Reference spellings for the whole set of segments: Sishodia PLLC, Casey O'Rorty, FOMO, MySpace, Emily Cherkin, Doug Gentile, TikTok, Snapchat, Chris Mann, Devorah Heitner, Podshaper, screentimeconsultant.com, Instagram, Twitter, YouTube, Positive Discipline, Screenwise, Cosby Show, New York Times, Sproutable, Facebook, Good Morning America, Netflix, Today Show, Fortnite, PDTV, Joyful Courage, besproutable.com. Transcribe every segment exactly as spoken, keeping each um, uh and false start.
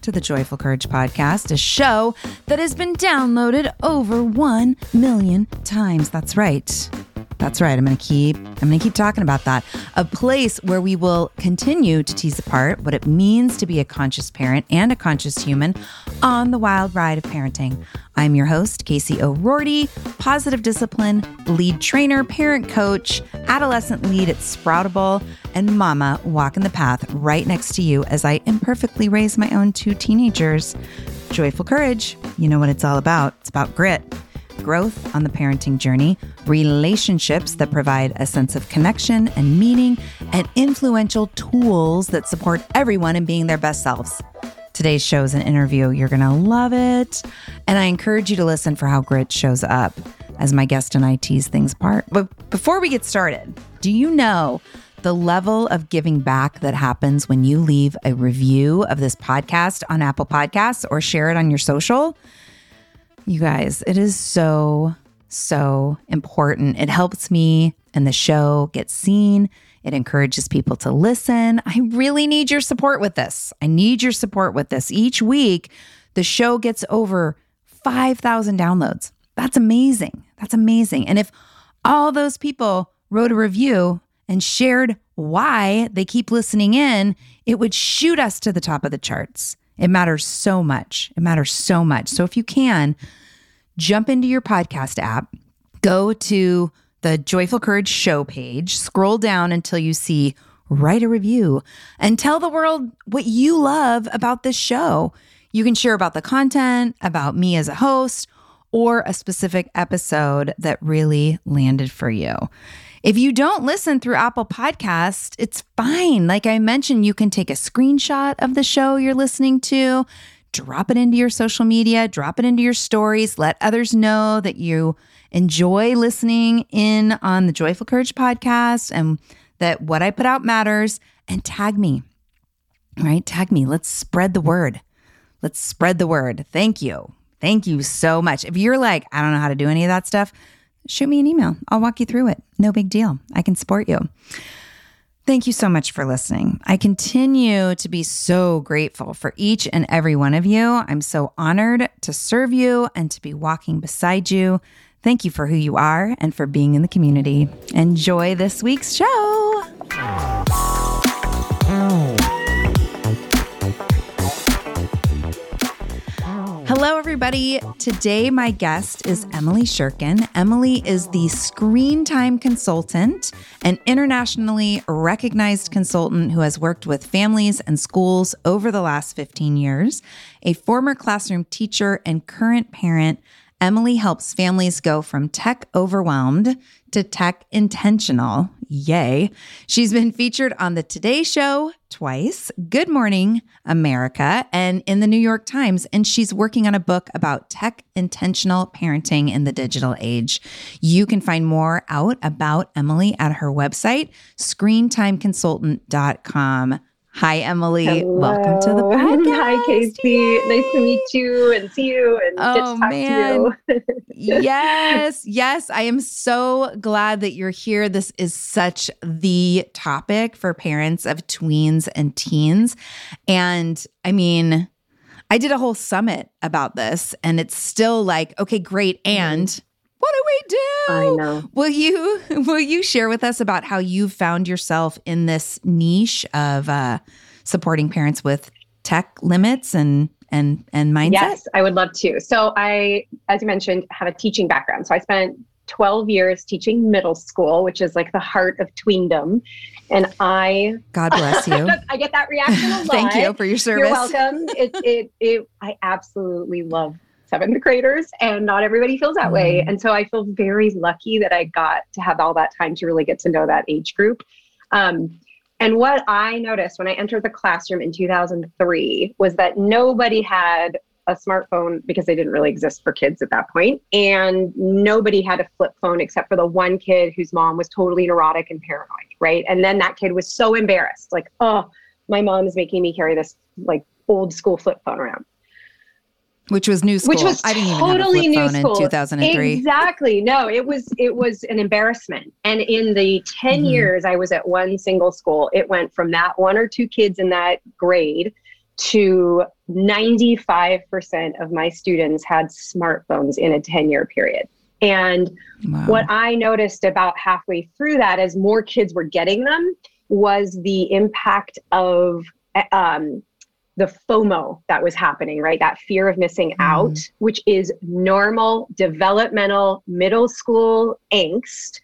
to the Joyful Courage podcast, a show that has been downloaded over one million times. That's right. That's right. I'm going to keep, I'm going to keep talking about that. A place where we will continue to tease apart what it means to be a conscious parent and a conscious human on the wild ride of parenting. I'm your host, Casey O'Rorty, Positive Discipline, lead trainer, parent coach, adolescent lead at Sproutable, and mama walking the path right next to you as I imperfectly raise my own two teenagers. Joyful Courage, you know what it's all about. It's about grit, growth on the parenting journey, relationships that provide a sense of connection and meaning, and influential tools that support everyone in being their best selves. Today's show is an interview. You're going to love it. And I encourage you to listen for how grit shows up as my guest and I tease things apart. But before we get started, do you know the level of giving back that happens when you leave a review of this podcast on Apple Podcasts or share it on your social? You guys, it is so, so important. It helps me and the show get seen. It encourages people to listen. I really need your support with this. I need your support with this. Each week, the show gets over five thousand downloads. That's amazing. That's amazing. And if all those people wrote a review and shared why they keep listening in, it would shoot us to the top of the charts. It matters so much. It matters so much. So if you can, jump into your podcast app, go to the Joyful Courage show page, scroll down until you see write a review, and tell the world what you love about this show. You can share about the content, about me as a host, or a specific episode that really landed for you. If you don't listen through Apple Podcasts, it's fine. Like I mentioned, you can take a screenshot of the show you're listening to, drop it into your social media, drop it into your stories, let others know that you enjoy listening in on the Joyful Courage podcast and that what I put out matters, and tag me, right? Tag me. Let's spread the word. Let's spread the word. Thank you. Thank you so much. If you're like, I don't know how to do any of that stuff, shoot me an email. I'll walk you through it. No big deal. I can support you. Thank you so much for listening. I continue to be so grateful for each and every one of you. I'm so honored to serve you and to be walking beside you. Thank you for who you are and for being in the community. Enjoy this week's show. Hello, everybody. Today, my guest is Emily Cherkin. Emily is the Screen Time Consultant, an internationally recognized consultant who has worked with families and schools over the last fifteen years. A former classroom teacher and current parent, Emily helps families go from tech overwhelmed to tech intentional. Yay. She's been featured on the Today Show twice, Good Morning America, and in the New York Times. And she's working on a book about tech intentional parenting in the digital age. You can find more out about Emily at her website, screen time consultant dot com. Hi, Emily. Hello. Welcome to the podcast. Hi, Casey. Yay. Nice to meet you and see you and oh, get to talk man. to you. Yes. Yes. I am so glad that you're here. This is such the topic for parents of tweens and teens. And I mean, I did a whole summit about this and it's still like, okay, great. And mm-hmm. what do we do? I know. Will you will you share with us about how you found yourself in this niche of uh, supporting parents with tech limits and and and mindset? Yes, I would love to. So I, as you mentioned, have a teaching background. So I spent twelve years teaching middle school, which is like the heart of tweendom. And I... God bless you. I get that reaction a lot. Thank you for your service. You're welcome. It it it. I absolutely love seventh graders, and not everybody feels that way. And so I feel very lucky that I got to have all that time to really get to know that age group. Um, and what I noticed when I entered the classroom in two thousand three was that nobody had a smartphone because they didn't really exist for kids at that point. And nobody had a flip phone except for the one kid whose mom was totally neurotic and paranoid, right? And then that kid was so embarrassed, like, oh, my mom is making me carry this like old school flip phone around. Which was new school. Which was I didn't totally even have a flip phone in two thousand three. Exactly. No, it was it was an embarrassment. And in the ten mm-hmm. years I was at one single school, it went from that one or two kids in that grade to ninety-five percent of my students had smartphones in a ten-year period. And wow. what I noticed about halfway through that, as more kids were getting them, was the impact of um, the FOMO that was happening, right? That fear of missing mm-hmm. out, which is normal developmental middle school angst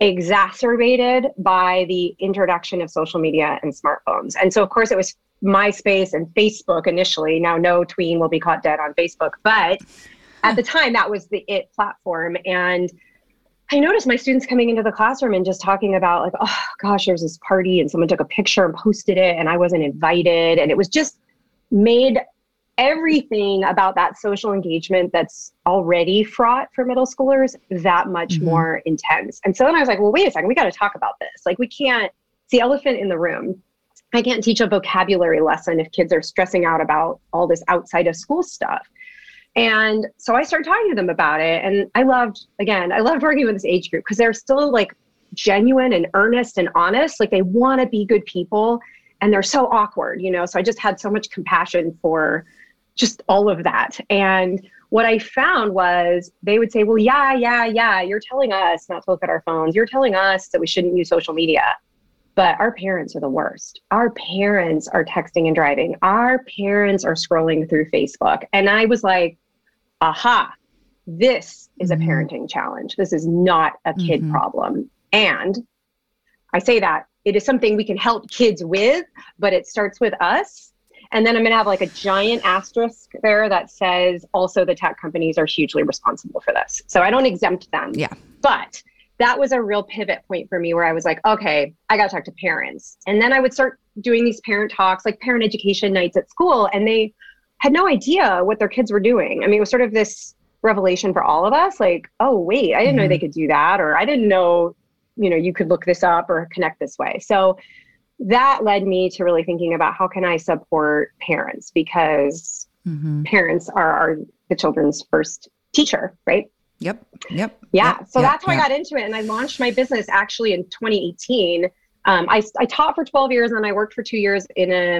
exacerbated by the introduction of social media and smartphones. And so of course it was MySpace and Facebook initially. Now no tween will be caught dead on Facebook, but at the time that was the it platform. And I noticed my students coming into the classroom and just talking about like, oh gosh, there was this party and someone took a picture and posted it and I wasn't invited. And it was just made everything about that social engagement that's already fraught for middle schoolers that much mm-hmm. more intense. And so then I was like, well, wait a second, we got to talk about this. Like we can't, it's the elephant in the room. I can't teach a vocabulary lesson if kids are stressing out about all this outside of school stuff. And so I started talking to them about it. And I loved, again, I loved working with this age group because they're still like genuine and earnest and honest. Like they want to be good people and they're so awkward, you know? So I just had so much compassion for just all of that. And what I found was they would say, well, yeah, yeah, yeah. You're telling us not to look at our phones. You're telling us that we shouldn't use social media. But our parents are the worst. Our parents are texting and driving. Our parents are scrolling through Facebook. And I was like, aha, this is a parenting challenge. This is not a kid mm-hmm. problem. And I say that it is something we can help kids with, but it starts with us. And then I'm going to have like a giant asterisk there that says also the tech companies are hugely responsible for this. So I don't exempt them. Yeah. But that was a real pivot point for me where I was like, okay, I got to talk to parents. And then I would start doing these parent talks, like parent education nights at school. And they had no idea what their kids were doing. I mean, it was sort of this revelation for all of us. Like, oh, wait, I didn't mm-hmm. know they could do that. Or I didn't know, you know, you could look this up or connect this way. So that led me to really thinking about how can I support parents? Because mm-hmm. parents are our, the children's first teacher, right? Yep. Yep. Yeah. Yep, so yep, that's how yep. I got into it. And I launched my business actually in twenty eighteen. Um, I, I taught for twelve years and I worked for two years in a,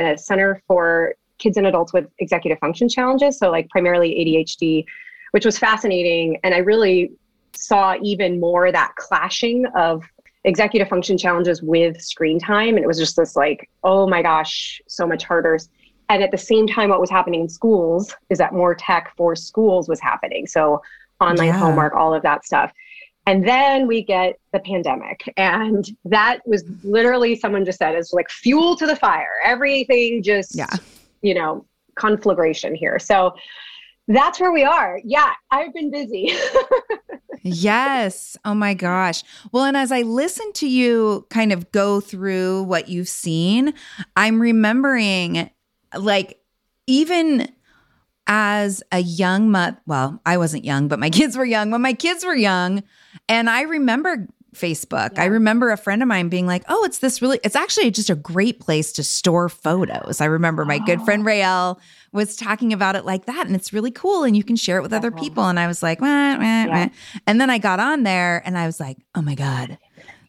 in a center for kids and adults with executive function challenges. So like primarily A D H D, which was fascinating. And I really saw even more that clashing of executive function challenges with screen time. And it was just this like, oh my gosh, so much harder. And at the same time, what was happening in schools is that more tech for schools was happening. So online yeah. homework, all of that stuff. And then we get the pandemic. And that was literally, someone just said, it's like fuel to the fire. Everything just, yeah. you know, conflagration here. So that's where we are. Yeah, I've been busy. Yes. Oh my gosh. Well, and as I listen to you kind of go through what you've seen, I'm remembering like even as a young mother, well, I wasn't young, but my kids were young when my kids were young. And I remember Facebook. Yeah. I remember a friend of mine being like, oh, it's this really, it's actually just a great place to store photos. I remember my oh. good friend Raelle was talking about it like that. And it's really cool. And you can share it with other people. And I was like, wah, wah, yeah. wah. And then I got on there and I was like, oh my God,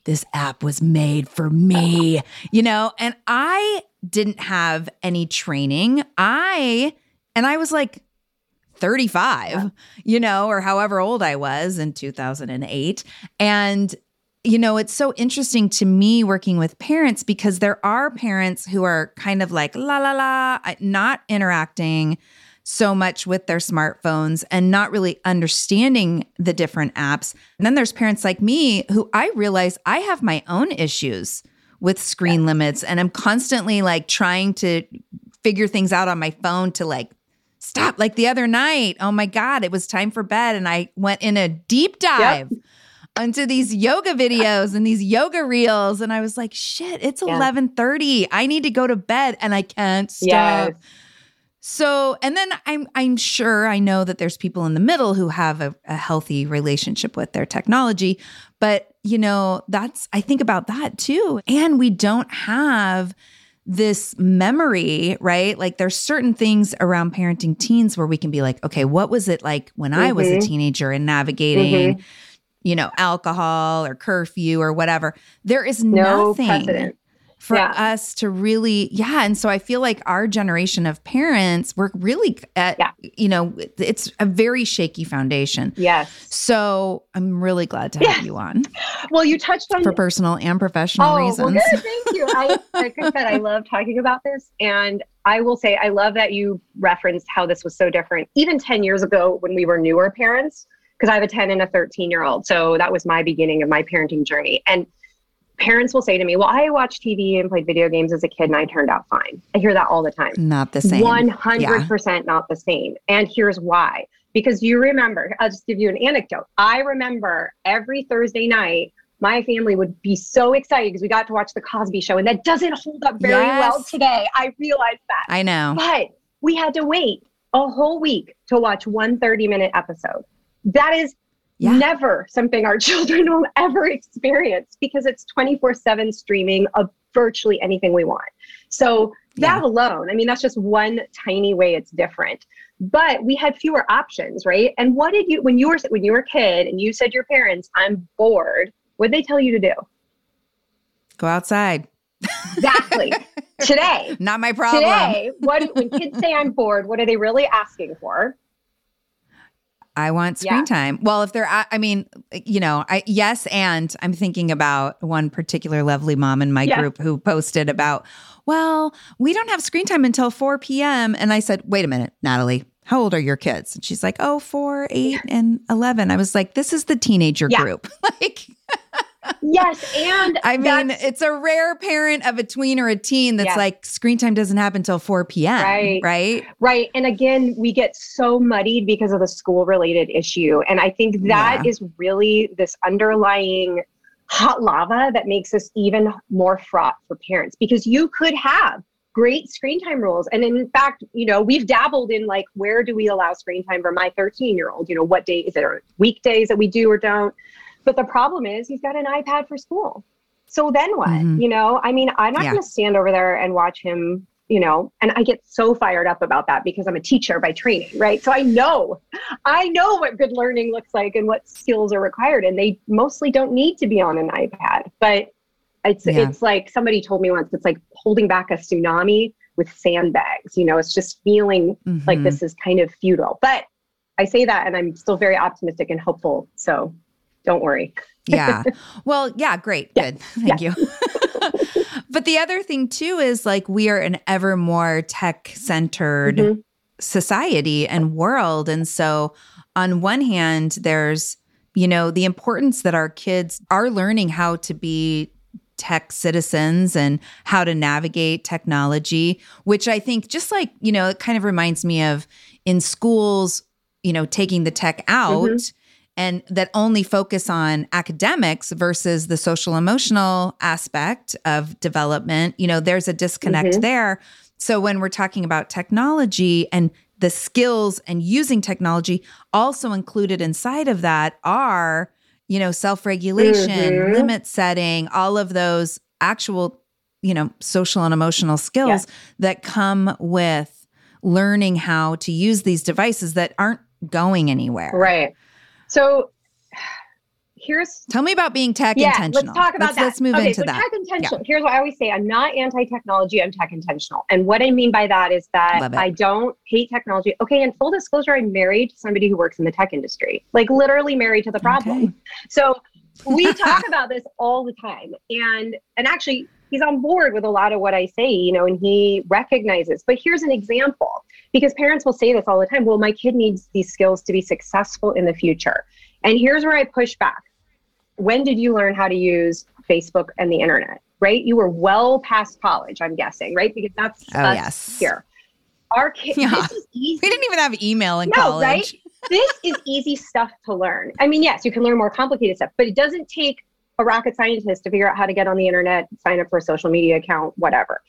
this app was made for me, you know? And I didn't have any training. I, and I was like, thirty-five, yeah. you know, or however old I was in two thousand eight. And, you know, it's so interesting to me working with parents because there are parents who are kind of like, la, la, la, not interacting so much with their smartphones and not really understanding the different apps. And then there's parents like me who I realize I have my own issues with screen yeah. limits. And I'm constantly like trying to figure things out on my phone to like, stop. Like the other night, oh my God, it was time for bed. And I went in a deep dive yep. into these yoga videos and these yoga reels. And I was like, shit, it's yeah. eleven thirty. I need to go to bed and I can't stop. Yes. So, and then I'm I'm sure I know that there's people in the middle who have a, a healthy relationship with their technology. But, you know, that's, I think about that too. And we don't have this memory, right? Like there's certain things around parenting teens where we can be like, okay, what was it like when mm-hmm. I was a teenager and navigating, mm-hmm. you know, alcohol or curfew or whatever? There is no nothing precedent. For yeah. us to really, yeah. And so I feel like our generation of parents, we're really at, yeah. you know, it's a very shaky foundation. Yes. So I'm really glad to have yeah. you on. Well, you touched on for personal and professional oh, reasons. Well, good. Thank you. I, like I said, I love talking about this. And I will say, I love that you referenced how this was so different, even ten years ago when we were newer parents, because I have a ten and a thirteen year old. So that was my beginning of my parenting journey. And parents will say to me, well, I watched T V and played video games as a kid and I turned out fine. I hear that all the time. Not the same. one hundred percent yeah. not the same. And here's why. Because you remember, I'll just give you an anecdote. I remember every Thursday night, my family would be so excited because we got to watch the Cosby Show. And that doesn't hold up very yes. well today. I realize that. I know. But we had to wait a whole week to watch one thirty-minute episode. That is Yeah. never something our children will ever experience because it's twenty-four seven streaming of virtually anything we want. So that yeah. alone, I mean, that's just one tiny way it's different, but we had fewer options, right? And what did you, when you were, when you were a kid and you said to your parents, I'm bored, what'd they tell you to do? Go outside. Exactly. Today. Not my problem. Today, what, when kids say I'm bored, what are they really asking for? I want screen yeah. time. Well, if they're, I mean, you know, I, yes. And I'm thinking about one particular lovely mom in my yeah. group who posted about, well, we don't have screen time until four p.m. And I said, wait a minute, Natalie, how old are your kids? And she's like, oh, four, eight, yeah. and eleven. I was like, this is the teenager yeah. group. Like, yes. And I mean, it's a rare parent of a tween or a teen that's yes. like screen time doesn't happen till four p.m. Right. Right. Right. And again, we get so muddied because of the school related issue. And I think that yeah. is really this underlying hot lava that makes us even more fraught for parents because you could have great screen time rules. And in fact, you know, we've dabbled in like, where do we allow screen time for my thirteen year old? You know, what day is it? Are weekdays that we do or don't? But the problem is he's got an iPad for school. So then what? Mm-hmm. You know, I mean, I'm not yeah. going to stand over there and watch him, you know, and I get so fired up about that because I'm a teacher by training, right? So I know, I know what good learning looks like and what skills are required. And they mostly don't need to be on an iPad. But it's yeah. it's like somebody told me once, it's like holding back a tsunami with sandbags. You know, it's just feeling mm-hmm. like this is kind of futile. But I say that and I'm still very optimistic and hopeful. So don't worry. yeah. Well, yeah, great. Yeah. Good. Thank yeah. you. But the other thing too is like we are an ever more tech-centered mm-hmm. society and world. And so on one hand, there's, you know, the importance that our kids are learning how to be tech citizens and how to navigate technology, which I think just like, you know, it kind of reminds me of in schools, you know, taking the tech out. Mm-hmm. And that only focus on academics versus the social emotional aspect of development. You know, there's a disconnect mm-hmm. there. So when we're talking about technology and the skills and using technology, also included inside of that are, you know, self-regulation, mm-hmm. limit setting, all of those actual, you know, social and emotional skills yeah. that come with learning how to use these devices that aren't going anywhere. Right. So here's... Tell me about being tech yeah, intentional. Let's talk about let's, that. Let's move okay, into so that. Tech intentional. Yeah. Here's what I always say. I'm not anti-technology. I'm tech intentional. And what I mean by that is that I don't hate technology. Okay. And full disclosure, I'm married to somebody who works in the tech industry, like literally married to the problem. Okay. So we talk about this all the time. And, and actually he's on board with a lot of what I say, you know, and he recognizes, but here's an example, because parents will say this all the time. Well, my kid needs these skills to be successful in the future. And here's where I push back. When did you learn how to use Facebook and the internet, right? You were well past college, I'm guessing, right? Because that's oh, us yes. here. Our kids, yeah. this is easy. We didn't even have email in no, college. Right? This is easy stuff to learn. I mean, yes, you can learn more complicated stuff, but it doesn't take a rocket scientist to figure out how to get on the internet, sign up for a social media account, whatever.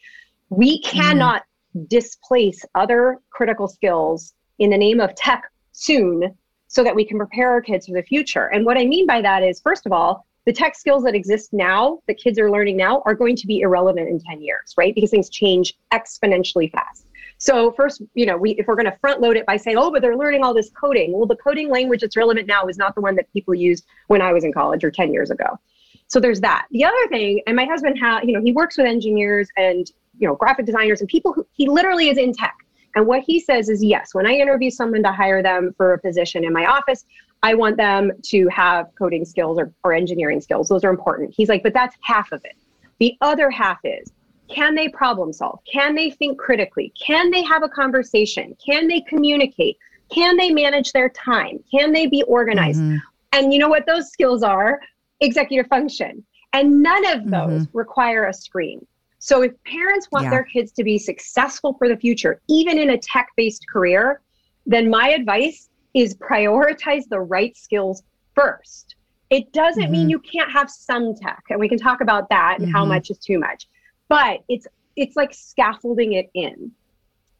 We cannot mm. displace other critical skills in the name of tech soon, so that we can prepare our kids for the future. And what I mean by that is, first of all, the tech skills that exist now, that kids are learning now, are going to be irrelevant in ten years, right? Because things change exponentially fast. So first, you know, we if we're going to front load it by saying, oh, but they're learning all this coding. Well, the coding language that's relevant now is not the one that people used when I was in college or ten years ago. So there's that. The other thing, and my husband, ha- you know, he works with engineers and, you know, graphic designers and people who, he literally is in tech. And what he says is, yes, when I interview someone to hire them for a position in my office, I want them to have coding skills or, or engineering skills. Those are important. He's like, but that's half of it. The other half is, can they problem solve? Can they think critically? Can they have a conversation? Can they communicate? Can they manage their time? Can they be organized? Mm-hmm. And you know what those skills are? Executive function. And none of those mm-hmm. require a screen. So if parents want yeah. their kids to be successful for the future, even in a tech-based career, then my advice is prioritize the right skills first. It doesn't mm-hmm. mean you can't have some tech, and we can talk about that and mm-hmm. how much is too much, but it's it's like scaffolding it in.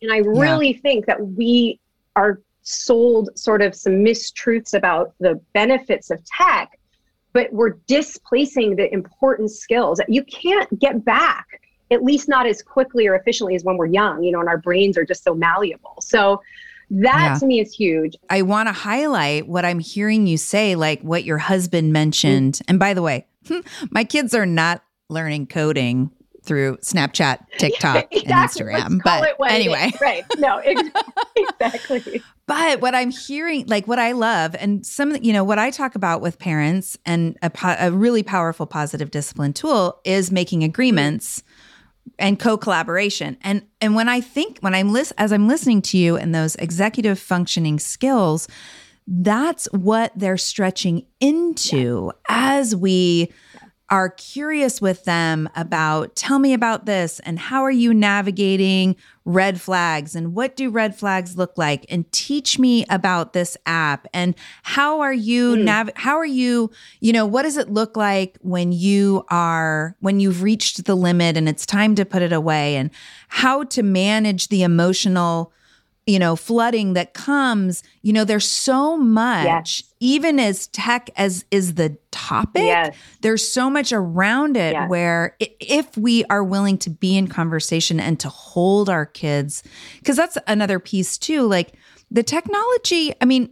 And I really yeah. think that we are sold sort of some mistruths about the benefits of tech, but we're displacing the important skills that you can't get back, at least not as quickly or efficiently as when we're young, you know, and our brains are just so malleable. So that yeah. to me is huge. I want to highlight what I'm hearing you say, like what your husband mentioned. Mm-hmm. And by the way, my kids are not learning coding through Snapchat, TikTok, yeah, exactly. and Instagram. But anyway. Right. No, exactly. But what I'm hearing, like what I love and some, you know, what I talk about with parents and a, po- a really powerful positive discipline tool is making agreements and co-collaboration. And and when I think, when I'm lis- as I'm listening to you and those executive functioning skills, that's what they're stretching into yeah. as we are curious with them about, tell me about this and how are you navigating red flags and what do red flags look like and teach me about this app and how are you, mm. nav- how are you, you know, what does it look like when you are, when you've reached the limit and it's time to put it away and how to manage the emotional, you know, flooding that comes, you know, there's so much, yes. even as tech as is the topic, yes. there's so much around it yes. where if we are willing to be in conversation and to hold our kids, because that's another piece too, like the technology, I mean,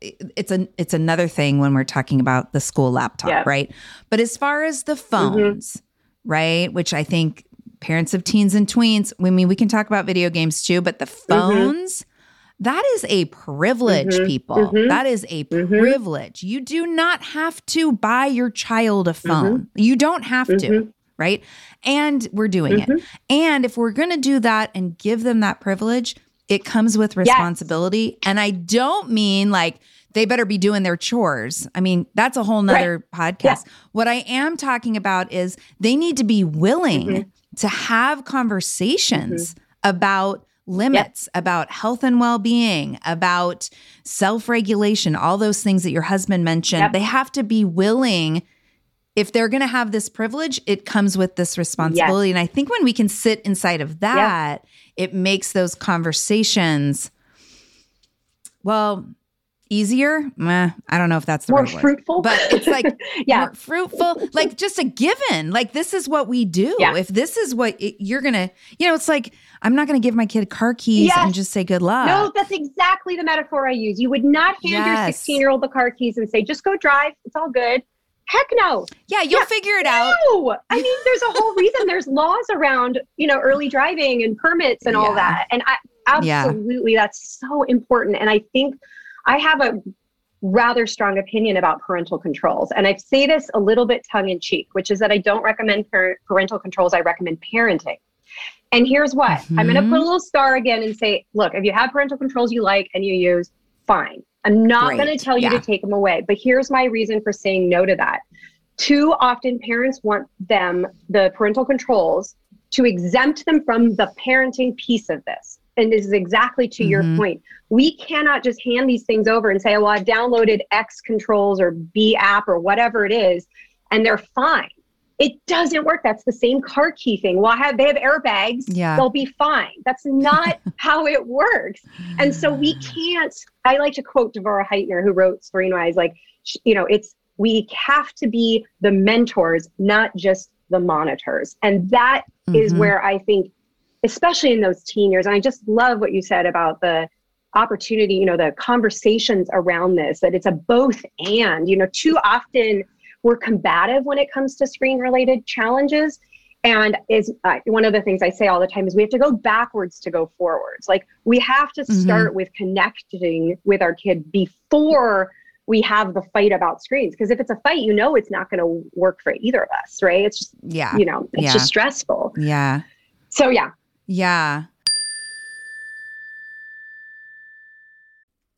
it's an, it's another thing when we're talking about the school laptop, yes. right? But as far as the phones, mm-hmm. right, which I think parents of teens and tweens, I mean, we can talk about video games too, but the phones, mm-hmm. that is a privilege, mm-hmm. people. Mm-hmm. That is a mm-hmm. privilege. You do not have to buy your child a phone. Mm-hmm. You don't have mm-hmm. to, right? And we're doing mm-hmm. it. And if we're going to do that and give them that privilege, it comes with responsibility. Yes. And I don't mean like they better be doing their chores. I mean, that's a whole nother right. podcast. Yeah. What I am talking about is they need to be willing mm-hmm. to have conversations mm-hmm. about limits, yep. about health and well-being, about self-regulation, all those things that your husband mentioned. Yep. They have to be willing. If they're going to have this privilege, it comes with this responsibility. Yes. And I think when we can sit inside of that, yep. it makes those conversations, well, easier. Meh, I don't know if that's the more right fruitful. Word. But it's like yeah. more fruitful, like just a given. Like this is what we do. Yeah. If this is what it, you're going to, you know, it's like, I'm not going to give my kid car keys yes. and just say good luck. No, that's exactly the metaphor I use. You would not hand yes. your sixteen year old the car keys and say, just go drive. It's all good. Heck no. Yeah. You'll yeah. figure it no. out. No, I mean, there's a whole reason there's laws around, you know, early driving and permits and yeah. all that. And I, absolutely. Yeah. That's so important. And I think I have a rather strong opinion about parental controls. And I say this a little bit tongue in cheek, which is that I don't recommend par- parental controls. I recommend parenting. And here's what, mm-hmm. I'm going to put a little star again and say, look, if you have parental controls you like and you use, fine. I'm not going to tell you yeah. to take them away. But here's my reason for saying no to that. Too often parents want them, the parental controls, to exempt them from the parenting piece of this. And this is exactly to mm-hmm. your point. We cannot just hand these things over and say, well, I've downloaded X controls or B app or whatever it is, and they're fine. It doesn't work. That's the same car key thing. Well, I have, they have airbags. Yeah. They'll be fine. That's not how it works. And so we can't, I like to quote Devorah Heitner, who wrote Screenwise, like, you know, it's, we have to be the mentors, not just the monitors. And that mm-hmm. is where I think, especially in those teen years. And I just love what you said about the opportunity, you know, the conversations around this, that it's a both and, you know, too often we're combative when it comes to screen related challenges. And is uh, one of the things I say all the time is we have to go backwards to go forwards. Like we have to start mm-hmm. with connecting with our kid before we have the fight about screens. Because if it's a fight, you know, it's not going to work for either of us, right? It's just, yeah. you know, it's yeah. just stressful. Yeah. So yeah. Yeah.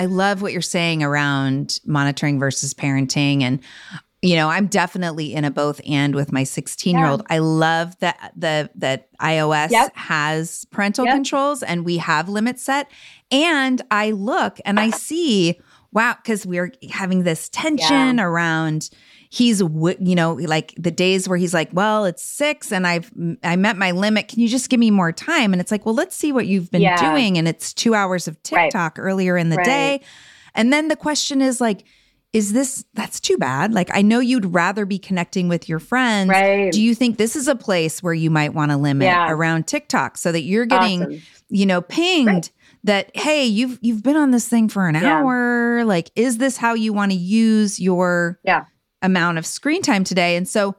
I love what you're saying around monitoring versus parenting. And you know, I'm definitely in a both and with my sixteen-year-old. Yeah. I love that the that iOS yep. has parental yep. controls and we have limits set. And I look and I see, wow, because we're having this tension yeah. around he's, you know, like the days where he's like, well, it's six and I've I met my limit. Can you just give me more time? And it's like, well, let's see what you've been yeah. doing. And it's two hours of TikTok right. earlier in the right. day. And then the question is like, is this, that's too bad. Like, I know you'd rather be connecting with your friends. Right. Do you think this is a place where you might want to limit yeah. around TikTok so that you're getting, awesome. you know, pinged right. that, hey, you've, you've been on this thing for an yeah. hour. Like, is this how you want to use your yeah. amount of screen time today? And so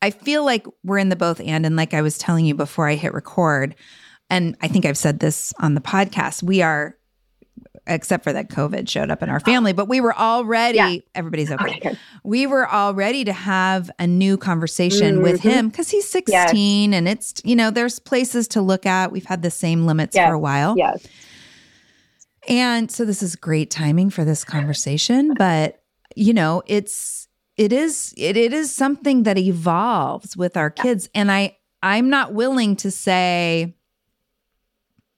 I feel like we're in the both and, and like I was telling you before I hit record, and I think I've said this on the podcast, we are, except for that COVID showed up in our family, but we were all ready. Yeah. Everybody's okay. okay. We were all ready to have a new conversation mm-hmm. with him because he's sixteen yes. and it's, you know, there's places to look at. We've had the same limits yes. for a while. Yes. And so this is great timing for this conversation, but you know, it's, it is, it, it is something that evolves with our yeah. kids. And I, I'm not willing to say,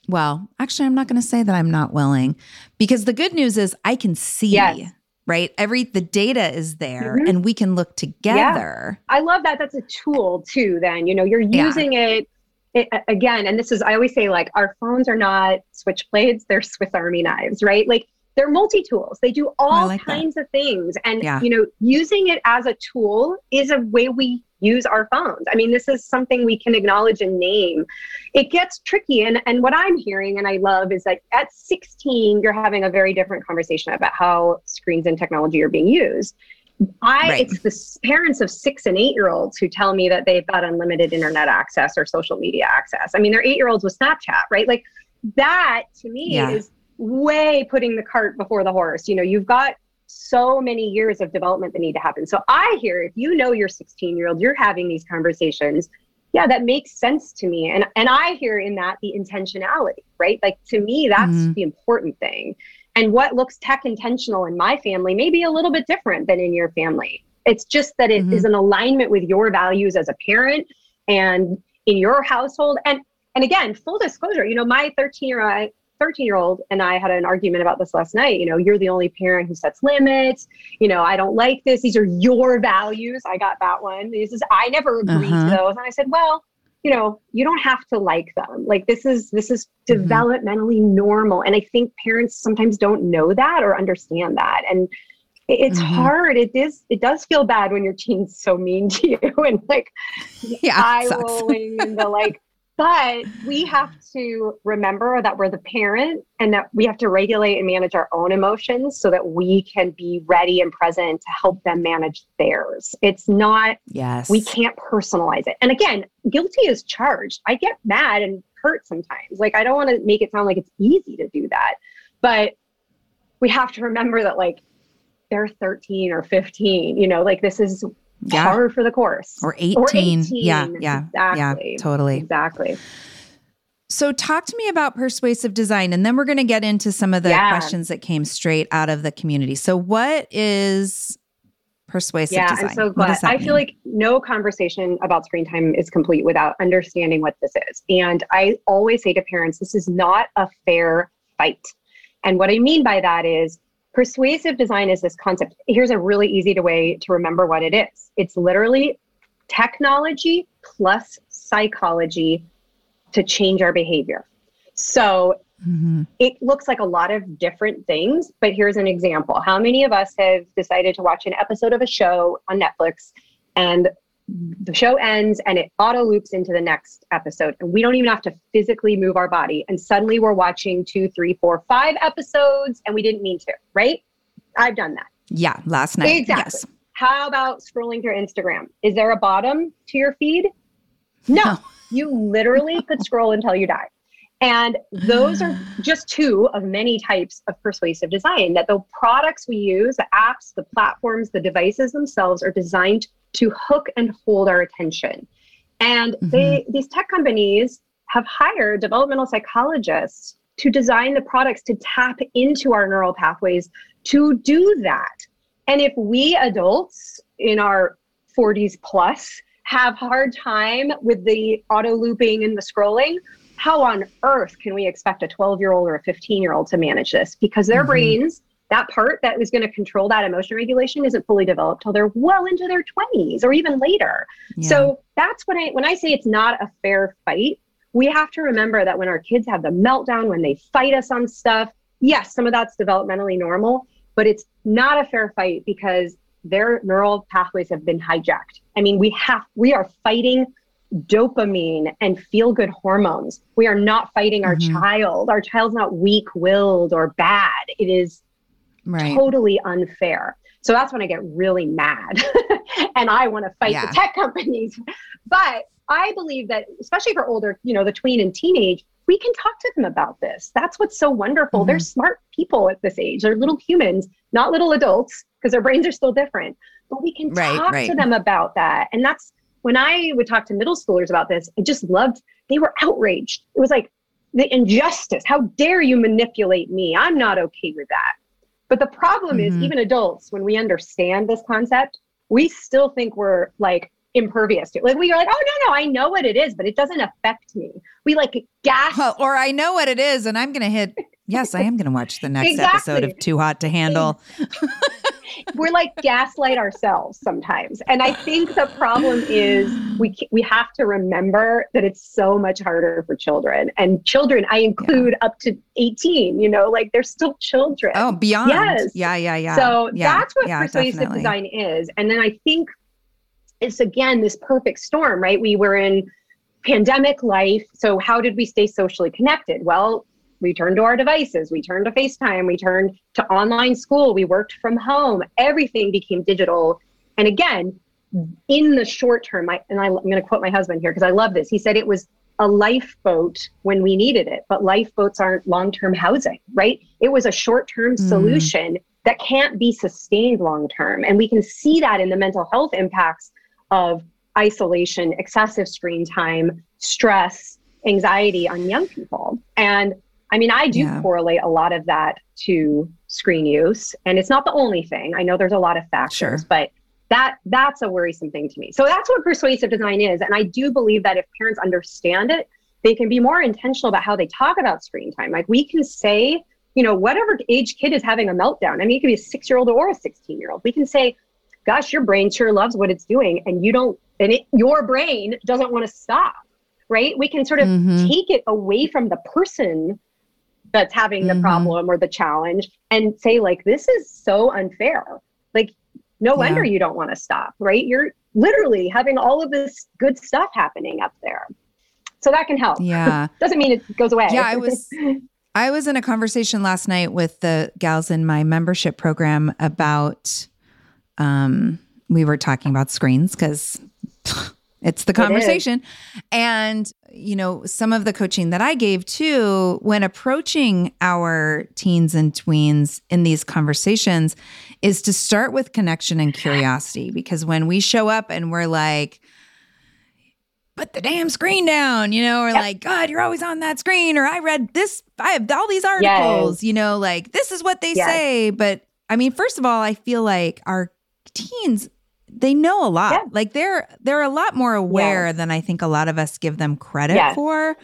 well, actually, I'm not going to say that I'm not willing, because the good news is I can see, yes. right? Every the data is there, mm-hmm. and we can look together. Yeah. I love that. That's a tool too. Then you know you're using yeah. it, it again. And this is I always say, like, our phones are not switchblades; they're Swiss Army knives, right? Like, they're multi-tools. They do all like kinds that. of things, and yeah. you know, using it as a tool is a way we use our phones. I mean, this is something we can acknowledge and name. It gets tricky. And, and what I'm hearing and I love is that at sixteen, you're having a very different conversation about how screens and technology are being used. I, right. It's the parents of six and eight-year-olds who tell me that they've got unlimited internet access or social media access. I mean, they're eight-year-olds with Snapchat, right? Like that to me yeah. is way putting the cart before the horse. You know, you've got so many years of development that need to happen. So I hear, if you know your sixteen-year-old, you're having these conversations. Yeah, that makes sense to me. And and I hear in that the intentionality, right? Like, to me, that's mm-hmm. the important thing. And what looks tech intentional in my family may be a little bit different than in your family. It's just that it mm-hmm. is an alignment with your values as a parent and in your household. And and again, full disclosure, you know, my thirteen-year-old thirteen-year-old and I had an argument about this last night. You know, you're the only parent who sets limits. You know, I don't like this. These are your values. I got that one. This is, I never agreed uh-huh. to those. And I said, well, you know, you don't have to like them. Like, this is, this is mm-hmm. developmentally normal. And I think parents sometimes don't know that or understand that. And it's mm-hmm. hard. It is. It does feel bad when your teen's so mean to you and like yeah, eye rolling and the like, but we have to remember that we're the parent and that we have to regulate and manage our own emotions so that we can be ready and present to help them manage theirs. It's not, yes. we can't personalize it. And again, guilty is charged. I get mad and hurt sometimes. Like, I don't want to make it sound like it's easy to do that, but we have to remember that, like, they're thirteen or fifteen, you know, like, this is yeah. par for the course. Or eighteen. Or eighteen. Yeah. Yeah. Exactly. Yeah. Totally. Exactly. So talk to me about persuasive design, and then we're going to get into some of the yeah. questions that came straight out of the community. So what is persuasive yeah, design? Yeah, I'm so glad. I mean? feel like no conversation about screen time is complete without understanding what this is. And I always say to parents, this is not a fair fight. And what I mean by that is, persuasive design is this concept. Here's a really easy way to remember what it is. It's literally technology plus psychology to change our behavior. So mm-hmm. it looks like a lot of different things, but here's an example. How many of us have decided to watch an episode of a show on Netflix, and the show ends and it auto loops into the next episode, and we don't even have to physically move our body, and suddenly we're watching two, three, four, five episodes and we didn't mean to, right? I've done that. Yeah, last night. Exactly. Yes. How about scrolling through Instagram? Is there a bottom to your feed? No. no. You literally could scroll until you die. And those are just two of many types of persuasive design, that the products we use, the apps, the platforms, the devices themselves are designed to hook and hold our attention. And mm-hmm. they, these tech companies have hired developmental psychologists to design the products to tap into our neural pathways to do that. And if we adults in our forties plus have hard time with the auto looping and the scrolling, how on earth can we expect a twelve year old or a fifteen year old to manage this? Because their mm-hmm. brains, that part that is going to control that emotion regulation, isn't fully developed till they're well into their twenties or even later. Yeah. So that's when I, when I say it's not a fair fight, we have to remember that when our kids have the meltdown, when they fight us on stuff, yes, some of that's developmentally normal, but it's not a fair fight because their neural pathways have been hijacked. I mean, we have, we are fighting dopamine and feel-good hormones. We are not fighting our mm-hmm. child. Our child's not weak-willed or bad. It is right. totally unfair. So that's when I get really mad and I want to fight yeah. the tech companies. But I believe that, especially for older, you know, the tween and teenage, we can talk to them about this. That's what's so wonderful. Mm-hmm. They're smart people at this age. They're little humans, not little adults, because their brains are still different. But we can right, talk right. to them about that. And that's when I would talk to middle schoolers about this, I just loved, they were outraged. It was like the injustice. How dare you manipulate me? I'm not okay with that. But the problem mm-hmm. is even adults, when we understand this concept, we still think we're like impervious to it. Like we are like, oh no, no, I know what it is, but it doesn't affect me. We like gasp. Well, or I know what it is and I'm going to hit, yes, I am going to watch the next exactly. episode of Too Hot to Handle. We're like gaslight ourselves sometimes. And I think the problem is we we have to remember that it's so much harder for children. And children, I include yeah. up to eighteen, you know, like they're still children. Oh, beyond. Yes. Yeah, yeah, yeah. So yeah. that's what yeah, persuasive definitely. Design is. And then I think it's, again, this perfect storm, right? We were in pandemic life. So how did we stay socially connected? Well, we turned to our devices. We turned to FaceTime. We turned to online school. We worked from home. Everything became digital. And again, in the short term, I, and I, I'm going to quote my husband here because I love this. He said it was a lifeboat when we needed it, but lifeboats aren't long-term housing, right? It was a short-term mm-hmm. solution that can't be sustained long-term. And we can see that in the mental health impacts of isolation, excessive screen time, stress, anxiety on young people. And I mean, I do yeah. correlate a lot of that to screen use, and it's not the only thing. I know there's a lot of factors, sure. but that that's a worrisome thing to me. So that's what persuasive design is. And I do believe that if parents understand it, they can be more intentional about how they talk about screen time. Like we can say, you know, whatever age kid is having a meltdown, I mean, it could be a six-year-old or a sixteen-year-old. We can say, gosh, your brain sure loves what it's doing, and you don't, and it, your brain doesn't want to stop, right? We can sort of mm-hmm. take it away from the person that's having the mm-hmm. problem or the challenge and say like, this is so unfair. Like, no wonder yeah. you don't want to stop, right? You're literally having all of this good stuff happening up there. So that can help. Yeah. Doesn't mean it goes away. Yeah, I was, I was in a conversation last night with the gals in my membership program about, um, we were talking about screens because it's the conversation. It and, you know, some of the coaching that I gave too, when approaching our teens and tweens in these conversations is to start with connection and curiosity, because when we show up and we're like, put the damn screen down, you know, or yep. like, God, you're always on that screen. Or I read this, I have all these articles, yes. you know, like this is what they yes. say. But I mean, first of all, I feel like our teens, they know a lot. Yeah. Like they're they're a lot more aware yes. than I think a lot of us give them credit yes. for.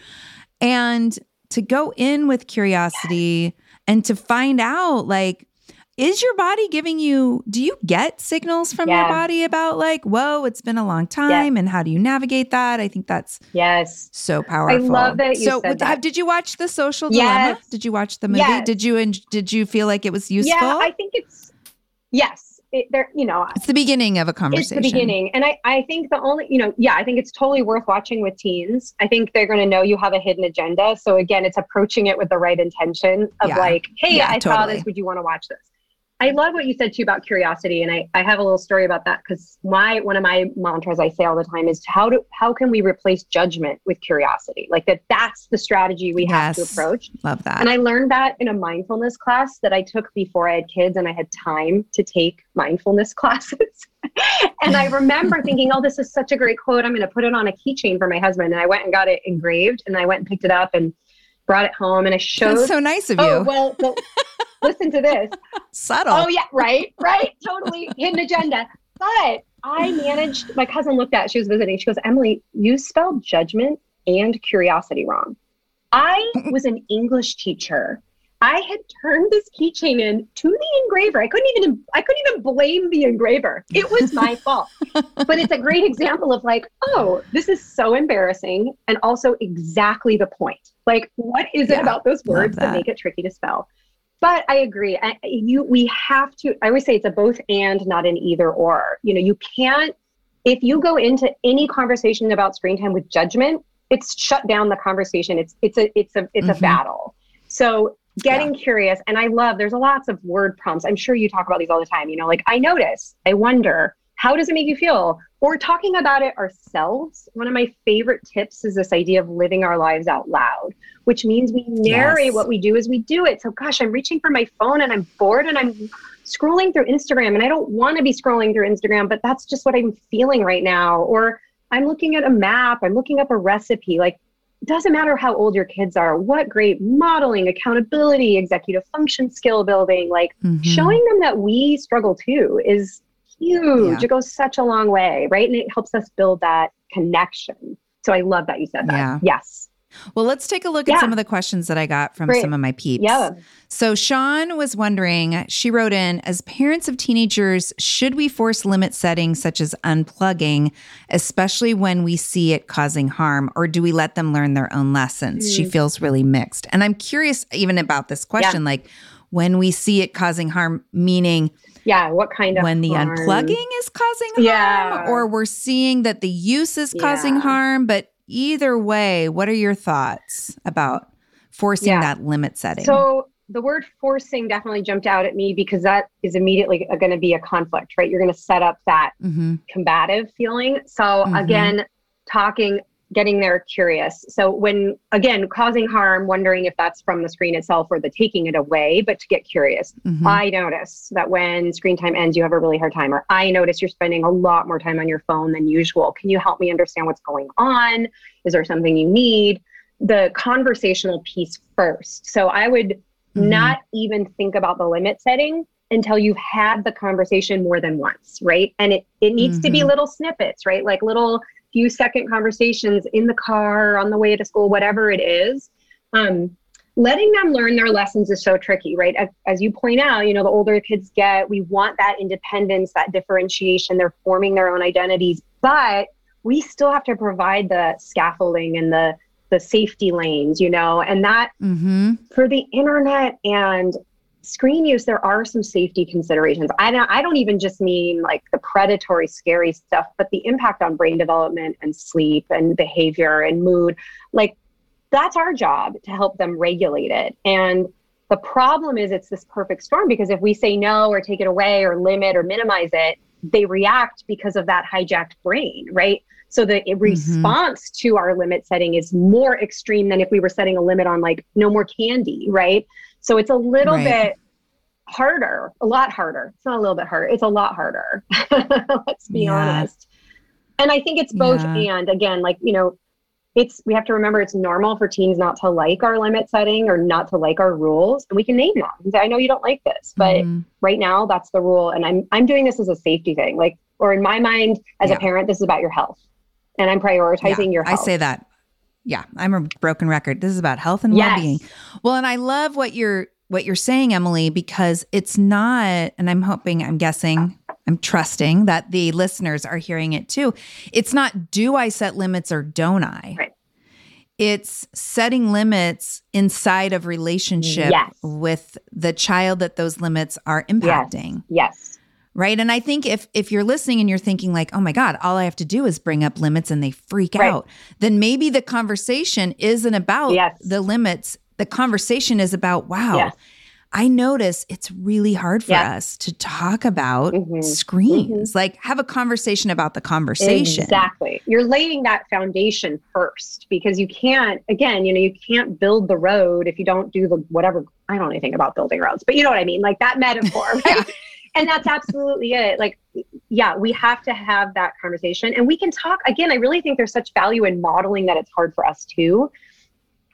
And to go in with curiosity yes. and to find out, like, is your body giving you, do you get signals from yeah. your body about like, whoa, it's been a long time yeah. and how do you navigate that? I think that's yes, so powerful. I love that you so, said that. So did you watch The Social Dilemma? Yes. Did you watch the movie? Yes. Did you did you feel like it was useful? Yeah, I think it's, yes. It, there, you know, it's the beginning of a conversation. It's the beginning. And I, I think the only, you know, yeah, I think it's totally worth watching with teens. I think they're going to know you have a hidden agenda. So again, it's approaching it with the right intention of yeah. like, hey, yeah, I totally. saw this. Would you want to watch this? I love what you said too about curiosity. And I, I have a little story about that because my, one of my mantras I say all the time is how do, how can we replace judgment with curiosity? Like that, that's the strategy we yes. have to approach. Love that. And I learned that in a mindfulness class that I took before I had kids and I had time to take mindfulness classes. And I remember thinking, oh, this is such a great quote. I'm going to put it on a keychain for my husband. And I went and got it engraved and I went and picked it up and brought it home and I showed. That's so nice of you. Oh, well, the, listen to this. Subtle. Oh yeah, right, right, totally hidden agenda. But I managed, my cousin looked at, she was visiting, she goes, Emily, you spelled judgment and curiosity wrong. I was an English teacher. I had turned this keychain in to the engraver. I couldn't even, I couldn't even blame the engraver. It was my fault. But it's a great example of like, oh, this is so embarrassing. And also exactly the point. Like, what is yeah, it about those words that. that make it tricky to spell? But I agree. I, you, we have to, I always say it's a both and, not an either or. You know, you can't, if you go into any conversation about screen time with judgment, it's shut down the conversation. It's, it's a, it's a, it's mm-hmm. a battle. So getting yeah. curious. And I love, there's lots of word prompts. I'm sure you talk about these all the time. You know, like I notice, I wonder, how does it make you feel? Or talking about it ourselves. One of my favorite tips is this idea of living our lives out loud, which means we narrate yes. what we do as we do it. So gosh, I'm reaching for my phone and I'm bored and I'm scrolling through Instagram and I don't want to be scrolling through Instagram, but that's just what I'm feeling right now. Or I'm looking at a map, I'm looking up a recipe. Like, it doesn't matter how old your kids are, what great modeling, accountability, executive function, skill building, like mm-hmm. showing them that we struggle too is huge. Yeah. It goes such a long way, right? And it helps us build that connection. So I love that you said that. Yeah. Yes. Well, let's take a look yeah. at some of the questions that I got from great. some of my peeps. Yeah. So Sean was wondering, she wrote in, as parents of teenagers, should we force limit settings such as unplugging, especially when we see it causing harm, or do we let them learn their own lessons? Mm. She feels really mixed. And I'm curious even about this question, yeah. like when we see it causing harm, meaning... Yeah, what kind of when the harm? Unplugging is causing harm yeah. or we're seeing that the use is yeah. causing harm. But either way, what are your thoughts about forcing yeah. that limit setting? So the word forcing definitely jumped out at me because that is immediately going to be a conflict, right? You're going to set up that mm-hmm. combative feeling. So mm-hmm. again, talking, getting there curious. So when, again, causing harm, wondering if that's from the screen itself or the taking it away, but to get curious. Mm-hmm. I notice that when screen time ends, you have a really hard time, or I notice you're spending a lot more time on your phone than usual. Can you help me understand what's going on? Is there something you need? The conversational piece first. So I would mm-hmm. not even think about the limit setting until you've had the conversation more than once, right? And it, it needs mm-hmm. to be little snippets, right? Like little few second conversations in the car, on the way to school, whatever it is. Um, letting them learn their lessons is so tricky, right? As, as you point out, you know, the older kids get, we want that independence, that differentiation, they're forming their own identities, but we still have to provide the scaffolding and the, the safety lanes, you know, and that mm-hmm. for the internet and screen use, there are some safety considerations. I don't, I don't even just mean like the predatory, scary stuff, but the impact on brain development and sleep and behavior and mood, like that's our job to help them regulate it. And the problem is it's this perfect storm because if we say no or take it away or limit or minimize it, they react because of that hijacked brain, right? So the mm-hmm. response to our limit setting is more extreme than if we were setting a limit on like no more candy, right? So it's a little right. bit harder, a lot harder. It's not a little bit harder. It's a lot harder. Let's be yeah. honest. And I think it's both. Yeah. And again, like, you know, it's, we have to remember it's normal for teens not to like our limit setting or not to like our rules. And we can name them. I know you don't like this, but mm-hmm. right now that's the rule. And I'm, I'm doing this as a safety thing. Like, or in my mind as yeah. a parent, this is about your health and I'm prioritizing yeah, your health. I say that. Yeah, I'm a broken record. This is about health and yes. well-being. Well, and I love what you're what you're saying, Emily, because it's not, and I'm hoping, I'm guessing, I'm trusting that the listeners are hearing it too. It's not do I set limits or don't I? Right. It's setting limits inside of relationship yes. with the child that those limits are impacting. Yes. yes. Right. And I think if if you're listening and you're thinking like, oh, my God, all I have to do is bring up limits and they freak right. out, then maybe the conversation isn't about yes. the limits. The conversation is about, wow, yes. I notice it's really hard for yes. us to talk about mm-hmm. screens, mm-hmm. like have a conversation about the conversation. Exactly. You're laying that foundation first because you can't, again, you know, you can't build the road if you don't do the whatever. I don't know anything about building roads, but you know what I mean? Like that metaphor. Right? yeah. And that's absolutely it. Like, yeah, we have to have that conversation and we can talk again. I really think there's such value in modeling that it's hard for us too.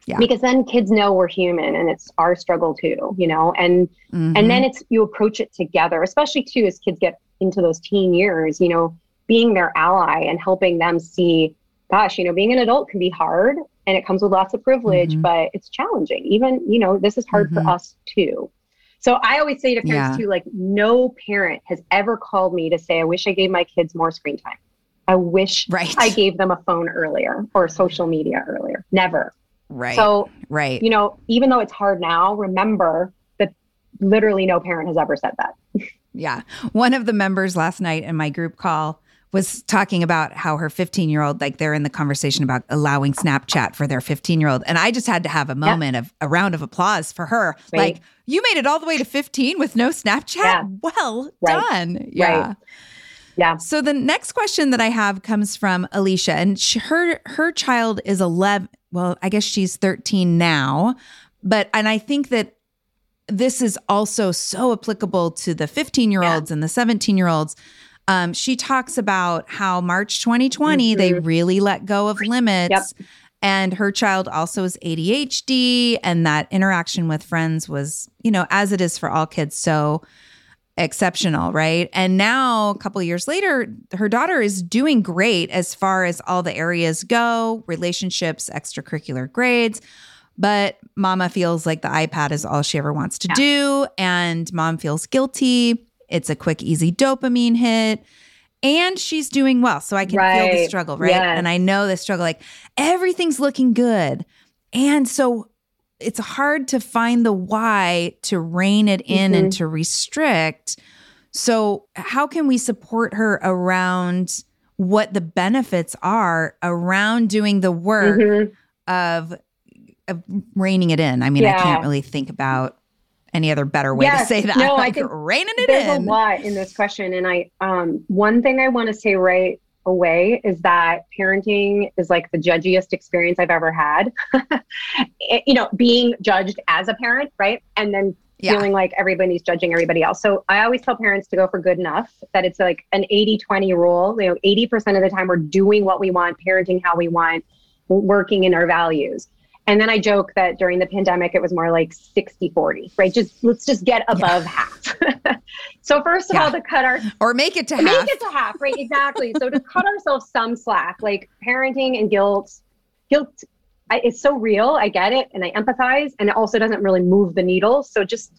Yeah. Because then kids know we're human and it's our struggle too, you know, and, mm-hmm. and then it's, you approach it together, especially too, as kids get into those teen years, you know, being their ally and helping them see, gosh, you know, being an adult can be hard and it comes with lots of privilege, mm-hmm. but it's challenging. Even, you know, this is hard mm-hmm. for us too. So I always say to parents yeah. too, like no parent has ever called me to say, I wish I gave my kids more screen time. I wish right. I gave them a phone earlier or social media earlier. Never. Right. So, right. you know, even though it's hard now, remember that literally no parent has ever said that. Yeah. One of the members last night in my group call was talking about how her fifteen-year-old, like they're in the conversation about allowing Snapchat for their fifteen-year-old. And I just had to have a moment yeah. of a round of applause for her. Right. Like, you made it all the way to fifteen with no Snapchat? Yeah. Well right. done. Yeah. Right. Yeah. So the next question that I have comes from Alicia, and she, her her child is eleven. Well, I guess she's thirteen now, but and I think that this is also so applicable to the fifteen-year-olds yeah. and the seventeen-year-olds. Um, she talks about how March twenty twenty mm-hmm. they really let go of limits, yep. and her child also is A D H D, and that interaction with friends was, you know, as it is for all kids, so exceptional, right? And now a couple of years later, her daughter is doing great as far as all the areas go, relationships, extracurricular grades, but mama feels like the iPad is all she ever wants to yeah. do, and mom feels guilty. It's a quick, easy dopamine hit, and she's doing well. So I can right. feel the struggle, right? Yes. And I know the struggle, like everything's looking good. And so it's hard to find the why to rein it in mm-hmm. and to restrict. So how can we support her around what the benefits are around doing the work mm-hmm. of, of reining it in? I mean, yeah. I can't really think about any other better way yes. to say that. No, like, I think reining it there's in. There's a lot in this question. And I, um, one thing I want to say right away is that parenting is like the judgiest experience I've ever had. It, you know, being judged as a parent, right? And then yeah. feeling like everybody's judging everybody else. So I always tell parents to go for good enough, that it's like an eighty twenty rule. You know, eighty percent of the time we're doing what we want, parenting how we want, working in our values. And then I joke that during the pandemic, it was more like sixty forty, right? Just let's just get above yeah. half. So first of yeah. all, to cut our... Or make it to make half. Make it to half, right? Exactly. So to cut ourselves some slack, like parenting and guilt, guilt I, is so real. I get it. And I empathize. And it also doesn't really move the needle. So just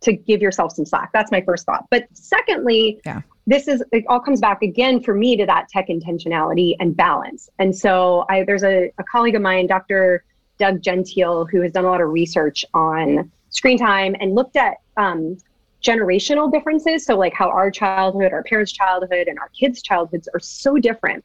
to give yourself some slack. That's my first thought. But secondly, yeah. this is, it all comes back again for me to that tech intentionality and balance. And so I, there's a, a colleague of mine, Doctor Doug Gentile, who has done a lot of research on screen time and looked at um, generational differences. So like how our childhood, our parents' childhood, and our kids' childhoods are so different.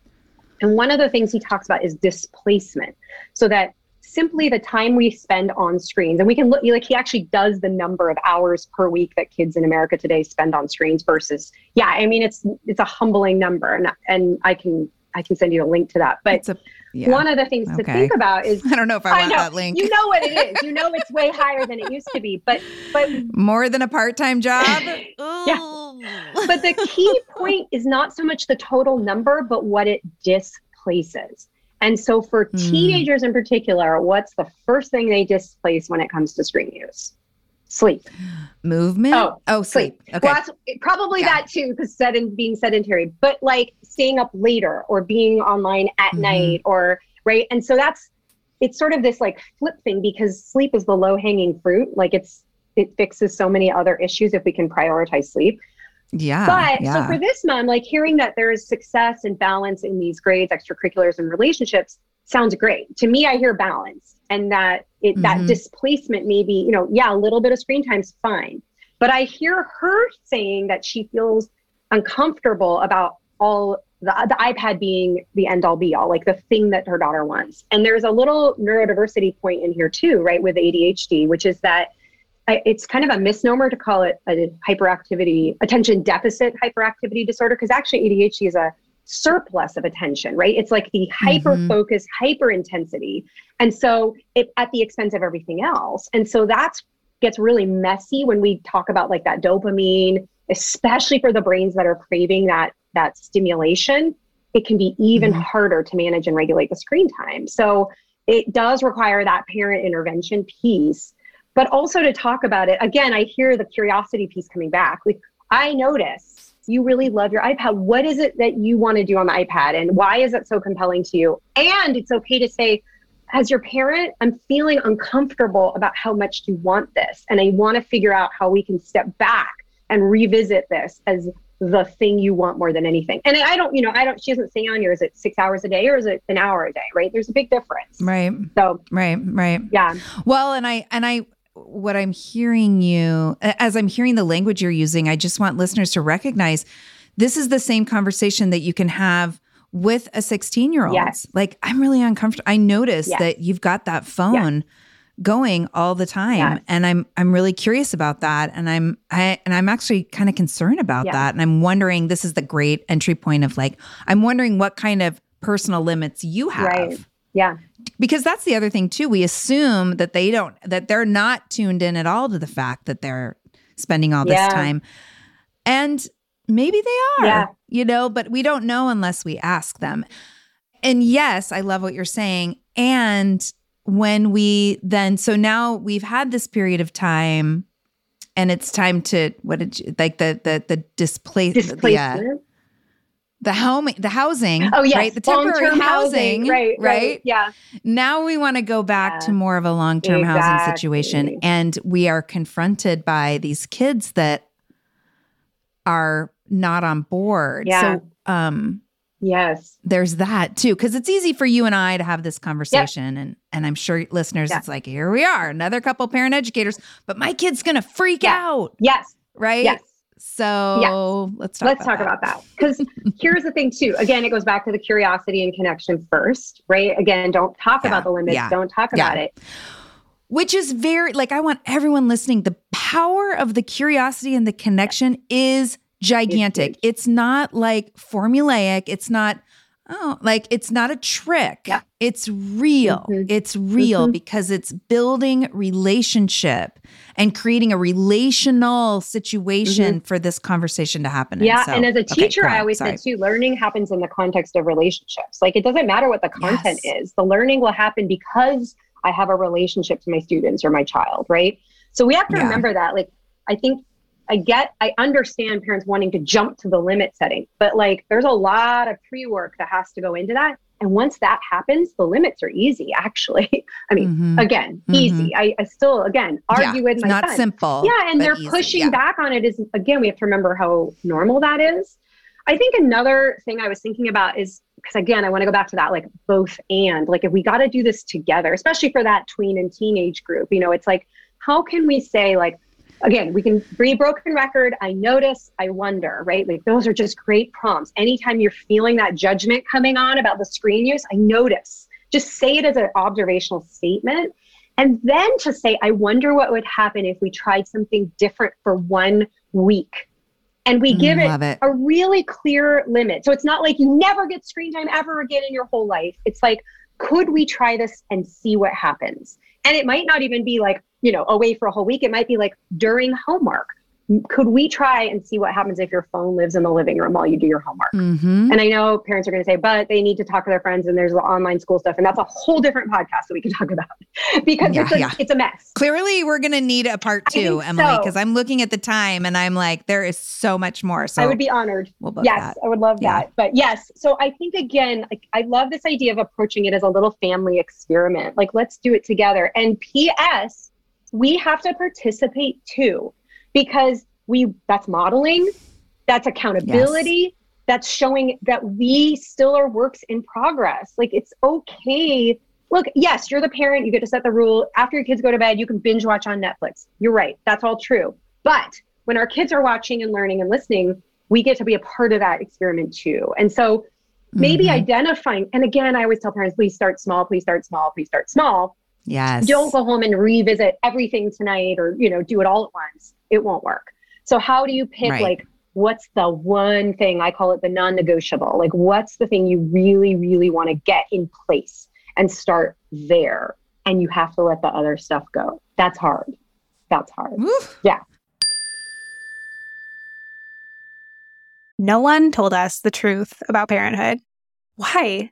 And one of the things he talks about is displacement. So that simply the time we spend on screens, and we can look, like he actually does the number of hours per week that kids in America today spend on screens versus, yeah, I mean, it's it's a humbling number. And, and I can... I can send you a link to that. But a, yeah. one of the things okay. to think about is... I don't know if I, I want know, that link. You know what it is. You know it's way higher than it used to be. But but more than a part-time job? yeah. But the key point is not so much the total number, but what it displaces. And so for mm. teenagers in particular, what's the first thing they displace when it comes to screen use? Sleep. Movement? Oh, oh sleep. sleep. Okay. Well, that's, probably yeah. that too, because sedent- being sedentary, but like staying up later or being online at mm-hmm. night or, right? And so that's, it's sort of this like flip thing because sleep is the low hanging fruit. Like it's, it fixes so many other issues if we can prioritize sleep. Yeah. But yeah. so for this mom, like hearing that there is success and balance in these grades, extracurriculars and relationships sounds great. To me, I hear balance. And that it, mm-hmm. that displacement maybe, you know, yeah, a little bit of screen time's fine. But I hear her saying that she feels uncomfortable about all the, the iPad being the end all be all, like the thing that her daughter wants. And there's a little neurodiversity point in here too, right? With A D H D, which is that I, it's kind of a misnomer to call it a hyperactivity, attention deficit hyperactivity disorder, because actually A D H D is a surplus of attention, right? It's like the hyper focus, mm-hmm. hyper intensity. And so it at the expense of everything else. And so that's gets really messy when we talk about like that dopamine, especially for the brains that are craving that, that stimulation, it can be even mm-hmm. harder to manage and regulate the screen time. So it does require that parent intervention piece, but also to talk about it. Again, I hear the curiosity piece coming back. Like, I notice you really love your iPad. What is it that you want to do on the iPad? And why is it so compelling to you? And it's okay to say, as your parent, I'm feeling uncomfortable about how much you want this. And I want to figure out how we can step back and revisit this as the thing you want more than anything. And I don't, you know, I don't, she doesn't say on here, is it six hours a day or is it an hour a day, right? There's a big difference. Right. So, right, right. Yeah. Well, and I, and I, what I'm hearing you, as I'm hearing the language you're using, I just want listeners to recognize this is the same conversation that you can have with a sixteen year old. Yes. Like, I'm really uncomfortable. I noticed yes. that you've got that phone yes. going all the time. Yes. And I'm, I'm really curious about that. And I'm, I, and I'm actually kind of concerned about yes. that. And I'm wondering, this is the great entry point of like, I'm wondering what kind of personal limits you have. Right. Yeah. Because that's the other thing too. We assume that they don't, that they're not tuned in at all to the fact that they're spending all yeah. this time. And maybe they are, yeah. you know, but we don't know unless we ask them. And yes, I love what you're saying. And when we then, so now we've had this period of time and it's time to, what did you, like the, the, the displace, displacement. The home, the housing, oh, yes. right? The temporary housing, housing, right, right? Right. Yeah. Now we want to go back yeah. to more of a long-term exactly. housing situation. And we are confronted by these kids that are not on board. Yeah. So, um, yes, there's that too. 'Cause it's easy for you and I to have this conversation yep. and, and I'm sure listeners, yeah. it's like, here we are, another couple parent educators, but my kid's going to freak yeah. out. Yes. Right. Yes. So yes. let's talk let's about talk that. about that. Because here's the thing too. Again, it goes back to the curiosity and connection first, right? Again, don't talk yeah. about the limits. Yeah. Don't talk yeah. about it. Which is very, like, I want everyone listening, the power of the curiosity and the connection is gigantic. It's, it's not like formulaic. It's not, oh, like it's not a trick. Yeah. It's real. Mm-hmm. It's real mm-hmm. because it's building relationship and creating a relational situation mm-hmm. for this conversation to happen. Yeah. So, and as a teacher, okay, I always said too, learning happens in the context of relationships. Like, it doesn't matter what the content yes. is. The learning will happen because I have a relationship to my students or my child. Right. So we have to yeah. remember that. Like, I think I get, I understand parents wanting to jump to the limit setting, but like, there's a lot of pre-work that has to go into that. And once that happens, the limits are easy, actually. I mean, mm-hmm. again, mm-hmm. easy. I, I still, again, argue yeah, with my not son. Not simple. Yeah. And they're easy, pushing yeah. back on it is, again, we have to remember how normal that is. I think another thing I was thinking about is, because again, I want to go back to that, like both and, like, if we got to do this together, especially for that tween and teenage group, you know, it's like, how can we say, like, again, we can be broken record. I notice, I wonder, right? Like, those are just great prompts. Anytime you're feeling that judgment coming on about the screen use, I notice. Just say it as an observational statement. And then to say, I wonder what would happen if we tried something different for one week. And we give it, it a really clear limit. So it's not like you never get screen time ever again in your whole life. It's like, could we try this and see what happens? And it might not even be like, you know, away for a whole week. It might be like during homework. Could we try and see what happens if your phone lives in the living room while you do your homework? Mm-hmm. And I know parents are going to say, but they need to talk to their friends and there's the online school stuff. And that's a whole different podcast that we can talk about because yeah, it's, a, yeah. it's a mess. Clearly, we're going to need a part two, Emily, because so. I'm looking at the time and I'm like, there is so much more. So I would be honored. We'll book yes, that. I would love yeah. that. But yes. So I think, again, like, I love this idea of approaching it as a little family experiment. Like, let's do it together. And P S, we have to participate too. Because we that's modeling, that's accountability, yes. that's showing that we still are works in progress. Like, it's okay. Look, yes, you're the parent. You get to set the rule. After your kids go to bed, you can binge watch on Netflix. You're right. That's all true. But when our kids are watching and learning and listening, we get to be a part of that experiment too. And so maybe mm-hmm. identifying, and again, I always tell parents, please start small, please start small, please start small. Yes. Don't go home and revisit everything tonight or, you know, do it all at once. It won't work. So how do you pick right. like, what's the one thing? I call it the non-negotiable. Like, what's the thing you really, really want to get in place and start there? And you have to let the other stuff go. That's hard. That's hard. Oof. Yeah. No one told us the truth about parenthood. Why?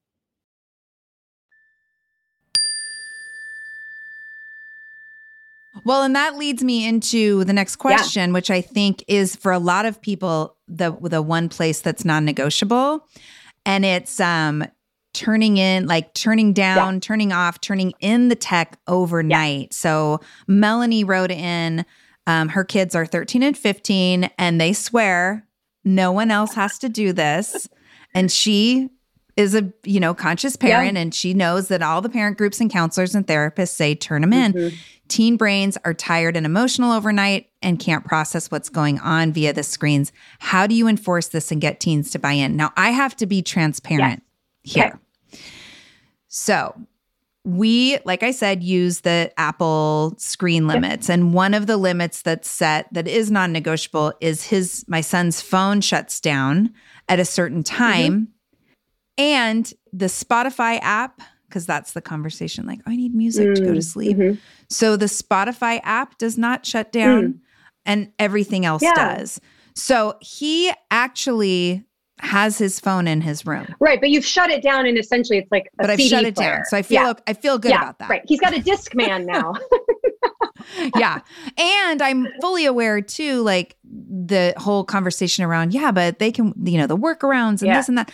Well, and that leads me into the next question, yeah. which I think is for a lot of people the the one place that's non-negotiable, and it's um. turning in, like turning down, yeah. turning off, turning in the tech overnight. Yeah. So Melanie wrote in, um, her kids are thirteen and fifteen, and they swear no one else has to do this. And she is a, you know, conscious parent, yeah. and she knows that all the parent groups and counselors and therapists say turn them in. Mm-hmm. Teen brains are tired and emotional overnight and can't process what's going on via the screens. How do you enforce this and get teens to buy in? Now, I have to be transparent. Yeah. Here. Okay. So we, like I said, use the Apple screen limits. Yep. And one of the limits that's set that is non-negotiable is his, my son's phone shuts down at a certain time. Mm-hmm. And the Spotify app, because that's the conversation, like, oh, I need music mm-hmm. to go to sleep. Mm-hmm. So the Spotify app does not shut down mm. and everything else yeah. does. So he actually has his phone in his room. Right, but you've shut it down, and essentially it's like a But I've C D shut it player. Down, so I feel yeah. I feel good yeah, about that. Right, he's got a Discman now. yeah, and I'm fully aware too, like the whole conversation around, yeah, but they can, you know, the workarounds and yeah. this and that.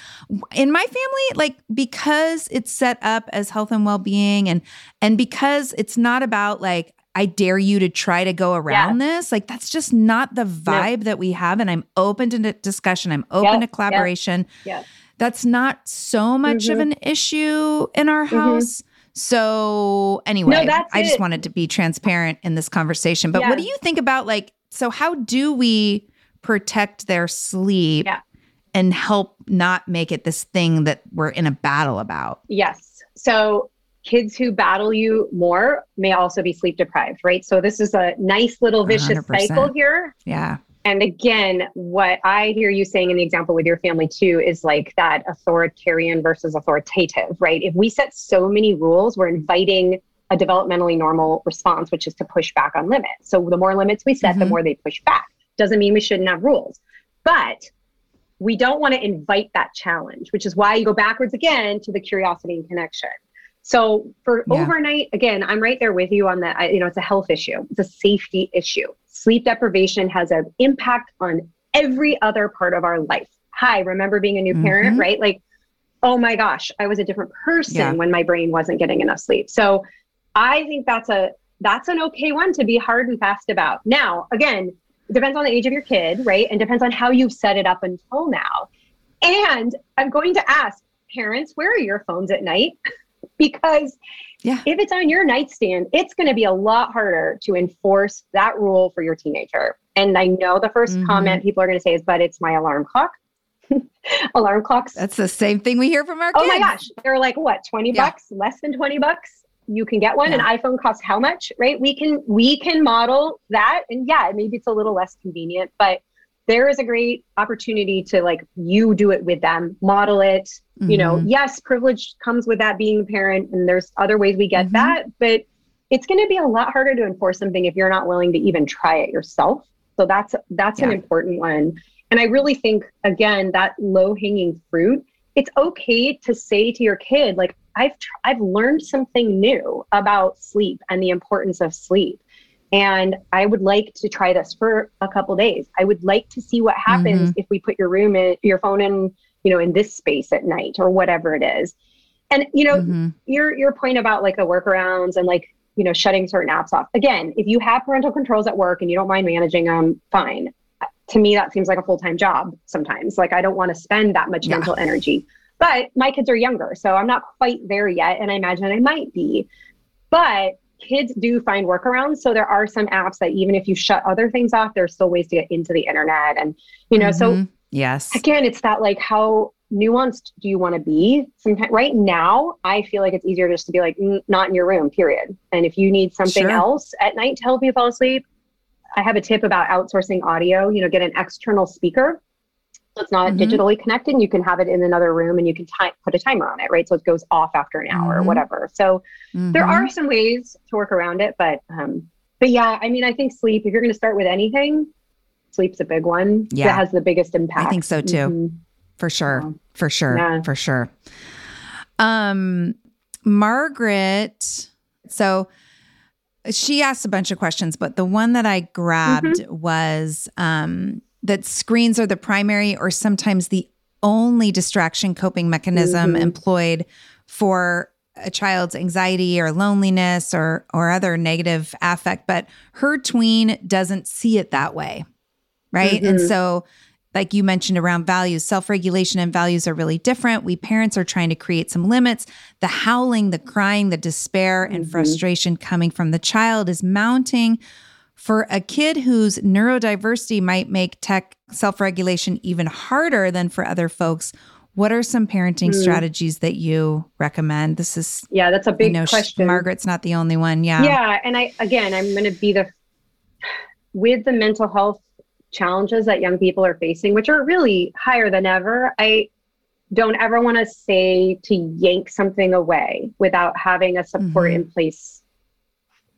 In my family, like because it's set up as health and well-being, and and because it's not about like, I dare you to try to go around yeah. this. Like, that's just not the vibe no. that we have. And I'm open to discussion. I'm open yep, to collaboration. Yep, yep. That's not so much mm-hmm. of an issue in our house. Mm-hmm. So anyway, no, I just it. wanted to be transparent in this conversation. But yeah. what do you think about like, so how do we protect their sleep yeah. and help not make it this thing that we're in a battle about? Yes. So kids who battle you more may also be sleep deprived, right? So this is a nice little vicious one hundred percent cycle here. Yeah. And again, what I hear you saying in the example with your family too is like that authoritarian versus authoritative, right? If we set so many rules, we're inviting a developmentally normal response, which is to push back on limits. So the more limits we set, mm-hmm. the more they push back. Doesn't mean we shouldn't have rules, but we don't want to invite that challenge, which is why you go backwards again to the curiosity and connection. So for yeah. overnight, again, I'm right there with you on that. I, you know, it's a health issue. It's a safety issue. Sleep deprivation has an impact on every other part of our life. Hi, remember being a new mm-hmm. parent, right? Like, oh my gosh, I was a different person yeah. when my brain wasn't getting enough sleep. So I think that's a, that's an okay one to be hard and fast about. Now, again, it depends on the age of your kid, right? And depends on how you've set it up until now. And I'm going to ask parents, where are your phones at night? Because yeah. if it's on your nightstand, it's going to be a lot harder to enforce that rule for your teenager. And I know the first mm-hmm. comment people are going to say is, but it's my alarm clock. Alarm clocks. That's the same thing we hear from our kids. Oh my gosh. They're like, what, twenty yeah. bucks, less than twenty bucks. You can get one. Yeah. An iPhone costs how much, right? We can, we can model that. And yeah, maybe it's a little less convenient, but there is a great opportunity to like, you do it with them, model it, mm-hmm. you know, yes, privilege comes with that being a parent, and there's other ways we get mm-hmm. that, but it's going to be a lot harder to enforce something if you're not willing to even try it yourself. So that's, that's yeah. an important one. And I really think, again, that low hanging fruit, it's okay to say to your kid, like, I've, tr- I've learned something new about sleep and the importance of sleep. And I would like to try this for a couple of days. I would like to see what happens mm-hmm. if we put your room in, your phone in, you know, in this space at night or whatever it is. And, you know, mm-hmm. your, your point about like the workarounds and like, you know, shutting certain apps off. Again, if you have parental controls at work and you don't mind managing them, fine. To me, that seems like a full-time job sometimes. Like I don't want to spend that much yeah. mental energy, but my kids are younger, so I'm not quite there yet. And I imagine I might be, but kids do find workarounds. So there are some apps that even if you shut other things off, there's still ways to get into the internet. And, you know, mm-hmm. so yes, again, it's that like, how nuanced do you want to be? Sometimes right now, I feel like it's easier just to be like, not in your room, period. And if you need something sure. else at night to help you fall asleep, I have a tip about outsourcing audio, you know, get an external speaker. So it's not mm-hmm. digitally connected, and you can have it in another room and you can t- put a timer on it, right? So it goes off after an hour mm-hmm. or whatever. So mm-hmm. there are some ways to work around it, but, um, but yeah, I mean, I think sleep, if you're going to start with anything, sleep's a big one. Yeah. That has the biggest impact. I think so too. Mm-hmm. For sure. Yeah. For sure. Yeah. For sure. Um, Margaret. So she asked a bunch of questions, but the one that I grabbed mm-hmm. was um, that screens are the primary or sometimes the only distraction coping mechanism mm-hmm. employed for a child's anxiety or loneliness or or other negative affect. But her tween doesn't see it that way, right? Mm-hmm. And so like you mentioned around values, self-regulation and values are really different. We parents are trying to create some limits. The howling, the crying, the despair and mm-hmm. frustration coming from the child is mounting. For a kid whose neurodiversity might make tech self-regulation even harder than for other folks, what are some parenting mm-hmm. strategies that you recommend? This is yeah, that's a big I know question. She, Margaret's not the only one. Yeah. Yeah. And I, again, I'm going to be the, with the mental health challenges that young people are facing, which are really higher than ever, I don't ever want to say to yank something away without having a support mm-hmm. in place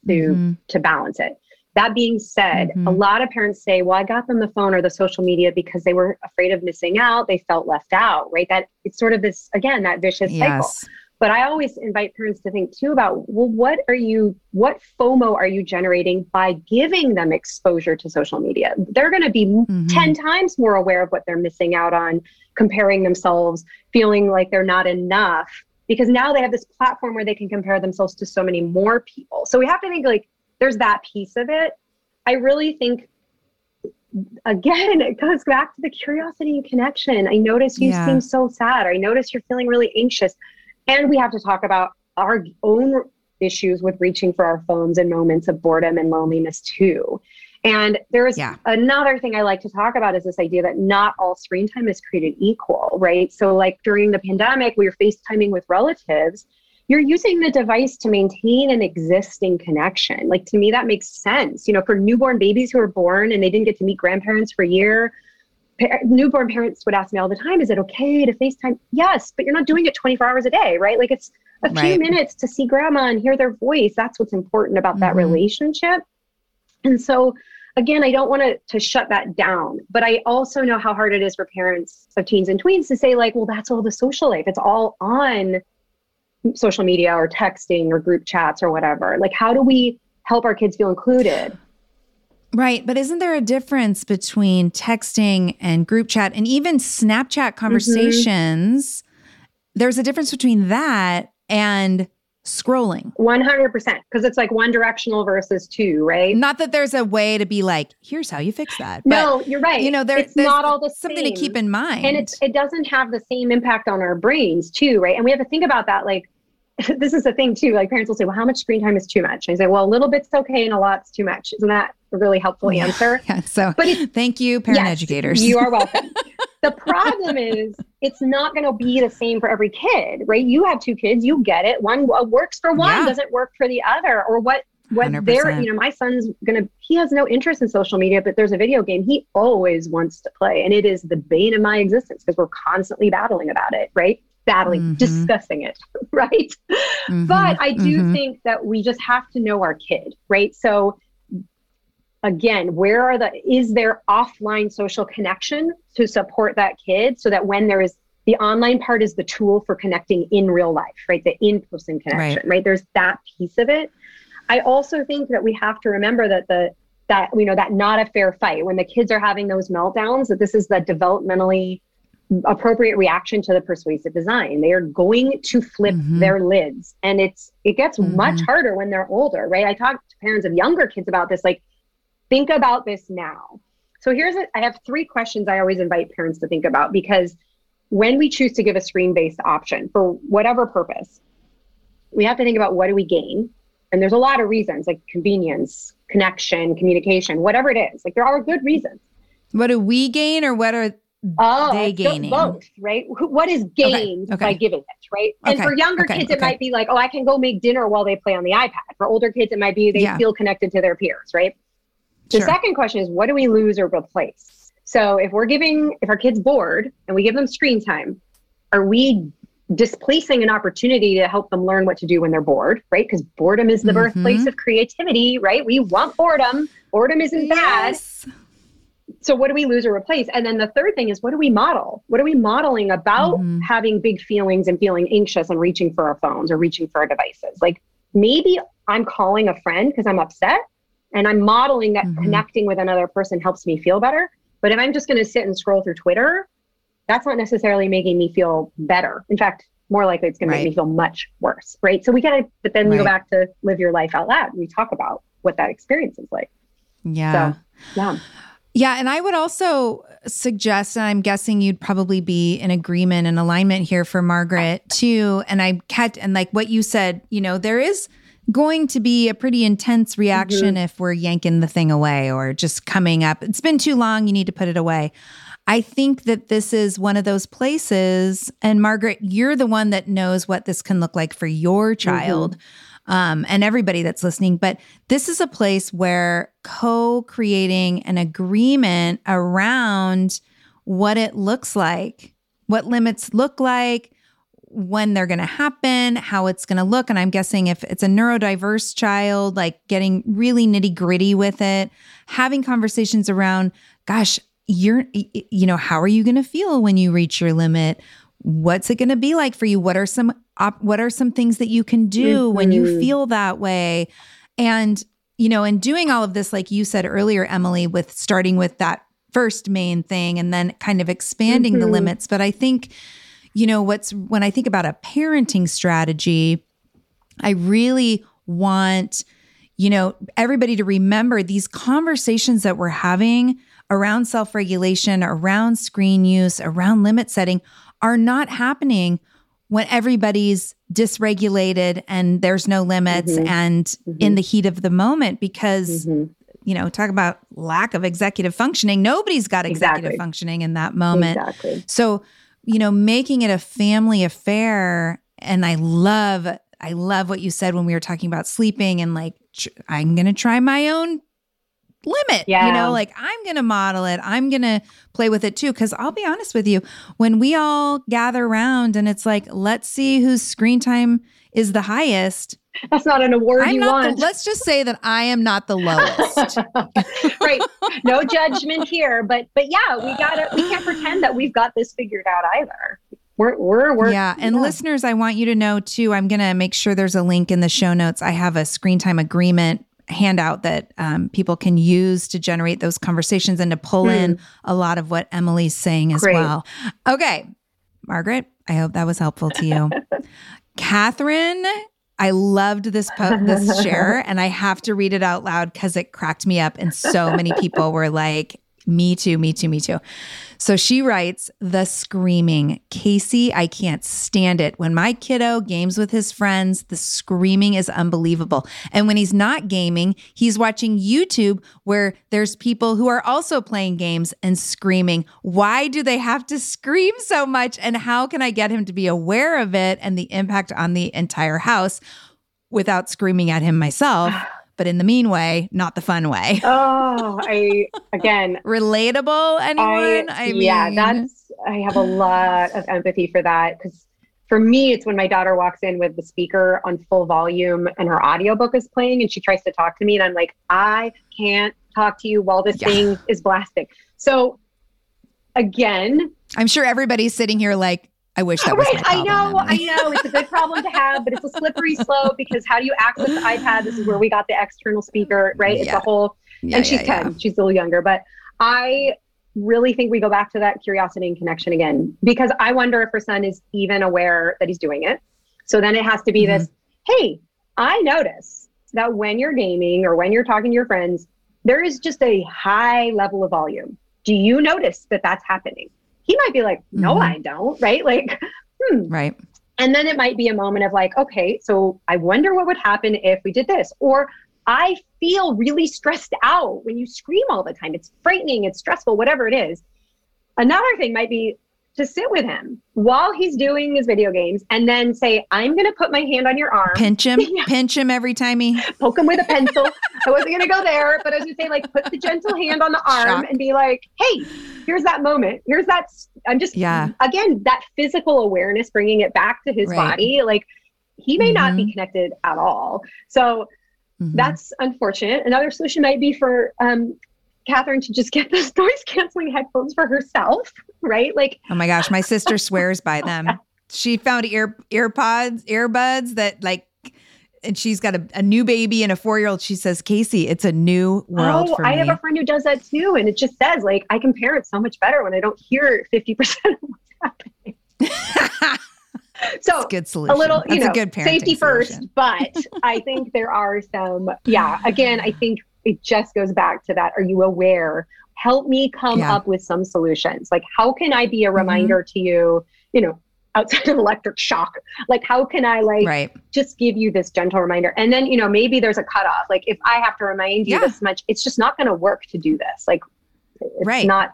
to mm-hmm. to balance it. That being said, mm-hmm. a lot of parents say, well, I got them the phone or the social media because they were afraid of missing out. They felt left out, right? That it's sort of this, again, that vicious yes. cycle. But I always invite parents to think too about, well, what are you, what FOMO are you generating by giving them exposure to social media? They're going to be mm-hmm. ten times more aware of what they're missing out on, comparing themselves, feeling like they're not enough, because now they have this platform where they can compare themselves to so many more people. So we have to think like, there's that piece of it. I really think, again, it goes back to the curiosity and connection. I notice you yeah. seem so sad. Or I notice you're feeling really anxious. And we have to talk about our own issues with reaching for our phones and moments of boredom and loneliness too. And there's yeah. another thing I like to talk about is this idea that not all screen time is created equal, right? So like during the pandemic, we were FaceTiming with relatives. You're using the device to maintain an existing connection. Like to me, that makes sense. You know, for newborn babies who were born and they didn't get to meet grandparents for a year, Par- newborn parents would ask me all the time, is it okay to FaceTime? Yes, but you're not doing it twenty-four hours a day, right? Like it's a right. few minutes to see grandma and hear their voice. That's what's important about mm-hmm. that relationship. And so again, I don't want to shut that down, but I also know how hard it is for parents of teens and tweens to say like, well, that's all the social life. It's all on social media or texting or group chats or whatever. Like how do we help our kids feel included? Right. But isn't there a difference between texting and group chat and even Snapchat conversations? Mm-hmm. There's a difference between that and scrolling. one hundred percent. Because it's like one directional versus two, right? Not that there's a way to be like, here's how you fix that. But, no, you're right. You know, there, it's there's not all the something same. To keep in mind. And it's, it doesn't have the same impact on our brains too, right? And we have to think about that. Like, this is the thing too, like parents will say, well, how much screen time is too much? And I say, well, a little bit's okay and a lot's too much. Isn't that a really helpful answer? Yeah, so but it, thank you, parent yes, educators. You are welcome. The problem is it's not going to be the same for every kid, right? You have two kids, you get it. One works for one, yeah. doesn't work for the other. Or what, what they're, you know, my son's going to, he has no interest in social media, but there's a video game he always wants to play. And it is the bane of my existence because we're constantly battling about it, right? Battling, mm-hmm. discussing it, right? Mm-hmm. But I do mm-hmm. think that we just have to know our kid, right? So again, where are the, is there offline social connection to support that kid so that when there is, the online part is the tool for connecting in real life, right? The in-person connection, right? right? There's that piece of it. I also think that we have to remember that the, that, you know, that not a fair fight when the kids are having those meltdowns, that this is the developmentally appropriate reaction to the persuasive design. They are going to flip mm-hmm. their lids, and it's, it gets mm-hmm. much harder when they're older, right? I talk to parents of younger kids about this, like, think about this now. So here's a, I have three questions I always invite parents to think about, because when we choose to give a screen-based option for whatever purpose, we have to think about what do we gain? And there's a lot of reasons, like convenience, connection, communication, whatever it is. Like there are good reasons. What do we gain, or what are oh, they gaining? Both, right? What is gained okay. Okay. by giving it, right? Okay. And for younger okay. kids, it okay. might be like, oh, I can go make dinner while they play on the iPad. For older kids, it might be they yeah. feel connected to their peers, right? The sure. second question is, what do we lose or replace? So if we're giving, if our kid's bored and we give them screen time, are we displacing an opportunity to help them learn what to do when they're bored, right? Because boredom is the mm-hmm. birthplace of creativity, right? We want boredom. Boredom isn't yes. bad. So what do we lose or replace? And then the third thing is, what do we model? What are we modeling about mm-hmm. having big feelings and feeling anxious and reaching for our phones or reaching for our devices? Like maybe I'm calling a friend because I'm upset, and I'm modeling that mm-hmm. connecting with another person helps me feel better. But if I'm just going to sit and scroll through Twitter, that's not necessarily making me feel better. In fact, more likely it's going right. to make me feel much worse, right? So we got to, but then right. we go back to live your life out loud. We talk about what that experience is like. Yeah. So, yeah. Yeah. And I would also suggest, and I'm guessing you'd probably be in agreement and alignment here for Margaret too. And I kept, and like what you said, you know, there is going to be a pretty intense reaction mm-hmm. if we're yanking the thing away or just coming up. It's been too long. You need to put it away. I think that this is one of those places, and Margaret, you're the one that knows what this can look like for your child mm-hmm. um, and everybody that's listening. But this is a place where co-creating an agreement around what it looks like, what limits look like, when they're going to happen, how it's going to look. And I'm guessing if it's a neurodiverse child, like getting really nitty gritty with it, having conversations around, gosh, you're, you know, how are you going to feel when you reach your limit? What's it going to be like for you? What are some, op- what are some things that you can do mm-hmm. when you feel that way? And, you know, and doing all of this, like you said earlier, Emily, with starting with that first main thing and then kind of expanding mm-hmm. the limits. But I think, you know, what's, when I think about a parenting strategy, I really want, you know, everybody to remember these conversations that we're having around self-regulation, around screen use, around limit setting are not happening when everybody's dysregulated and there's no limits mm-hmm. and mm-hmm. in the heat of the moment, because, mm-hmm. you know, talk about lack of executive functioning. Nobody's got executive exactly. functioning in that moment. Exactly. So, you know, making it a family affair. And I love, I love what you said when we were talking about sleeping and like, tr- I'm going to try my own limit, yeah. you know, like I'm going to model it. I'm going to play with it too. Cause I'll be honest with you, when we all gather around and it's like, let's see whose screen time is the highest. That's not an award I'm you want. The, let's just say that I am not the lowest. Right. No judgment here, but, but yeah, we gotta, we can't pretend that we've got this figured out either. We're, we're, we're yeah. And yeah. listeners, I want you to know too, I'm going to make sure there's a link in the show notes. I have a screen time agreement handout that um, people can use to generate those conversations and to pull mm. in a lot of what Emily's saying as Great. Well. Okay. Margaret, I hope that was helpful to you. Catherine, I loved this po- this share, and I have to read it out loud because it cracked me up. And so many people were like, Me too, me too, me too. So she writes, the screaming. Casey, I can't stand it. When my kiddo games with his friends, the screaming is unbelievable. And when he's not gaming, he's watching YouTube where there's people who are also playing games and screaming. Why do they have to scream so much? And how can I get him to be aware of it and the impact on the entire house without screaming at him myself? But in the mean way, not the fun way. Oh, I, again. Relatable, anyone? I, I mean. Yeah, that's, I have a lot of empathy for that. Because for me, it's when my daughter walks in with the speaker on full volume and her audiobook is playing and she tries to talk to me. And I'm like, I can't talk to you while this yeah. thing is blasting. So again. I'm sure everybody's sitting here like, I wish that was right. I know, I know. It's a good problem to have, but it's a slippery slope because how do you access the iPad? This is where we got the external speaker, right? Yeah. It's a whole, yeah, and she's yeah, ten, yeah. she's a little younger, but I really think we go back to that curiosity and connection again, because I wonder if her son is even aware that he's doing it. So then it has to be mm-hmm. this, hey, I notice that when you're gaming or when you're talking to your friends, there is just a high level of volume. Do you notice that that's happening? He might be like, no, mm-hmm. I don't. Right. Like, hmm. Right. And then it might be a moment of like, okay, so I wonder what would happen if we did this, or I feel really stressed out when you scream all the time. It's frightening. It's stressful, whatever it is. Another thing might be to sit with him while he's doing his video games and then say, I'm going to put my hand on your arm. Pinch him, yeah. pinch him every time he poke him with a pencil. I wasn't going to go there, but I was going to say like, put the gentle hand on the arm Shock. And be like, hey, here's that moment. Here's that. I'm just, yeah. again, that physical awareness, bringing it back to his right. body. Like he may mm-hmm. not be connected at all. So mm-hmm. that's unfortunate. Another solution might be for, um, Catherine to just get those noise canceling headphones for herself, right? Like, oh my gosh, my sister swears by them. She found ear ear pods, earbuds that like, and she's got a, a new baby and a four-year-old. She says, Casey, it's a new world oh, for I me. I have a friend who does that too. And it just says like, I can parent so much better when I don't hear fifty percent of what's happening. So good solution. A little, you That's know, safety first, solution. But I think there are some, yeah, again, I think it just goes back to that. Are you aware? Help me come yeah. up with some solutions. Like, how can I be a reminder mm-hmm. to you, you know, outside of electric shock? Like, how can I like, right. just give you this gentle reminder? And then, you know, maybe there's a cutoff. Like if I have to remind you yeah. this much, it's just not going to work to do this. Like it's right. not.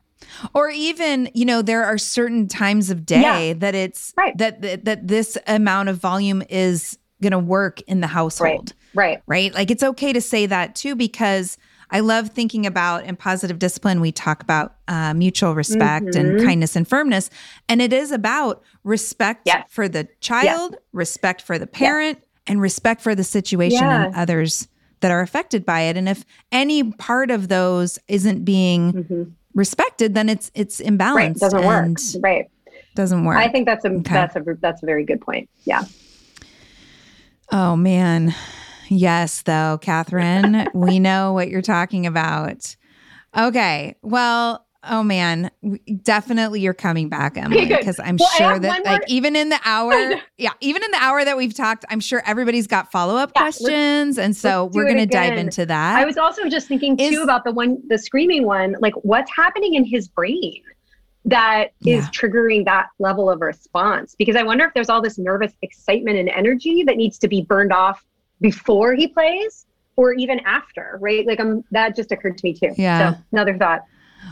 Or even, you know, there are certain times of day yeah. that it's right. that, that, that this amount of volume is going to work in the household. Right. Right. Right. Like it's okay to say that too, because I love thinking about in positive discipline, we talk about uh, mutual respect mm-hmm. and kindness and firmness. And it is about respect yes. for the child, yes. respect for the parent, yes. and respect for the situation yeah. and others that are affected by it. And if any part of those isn't being mm-hmm. respected, then it's, it's imbalanced. Right. Doesn't work. Right. Doesn't work. I think that's a, okay. that's a, that's a very good point. Yeah. Oh, man. Yes, though, Catherine, we know what you're talking about. Okay. Well, oh, man, we, definitely you're coming back, Emily, because I'm well, sure that like, even in the hour, yeah, even in the hour that we've talked, I'm sure everybody's got follow-up yeah, questions. And so we're going to dive into that. I was also just thinking, Is, too, about the one, the screaming one, like what's happening in his brain that is yeah. triggering that level of response, because I wonder if there's all this nervous excitement and energy that needs to be burned off before he plays or even after, right? Like um, that just occurred to me too. Yeah. So another thought.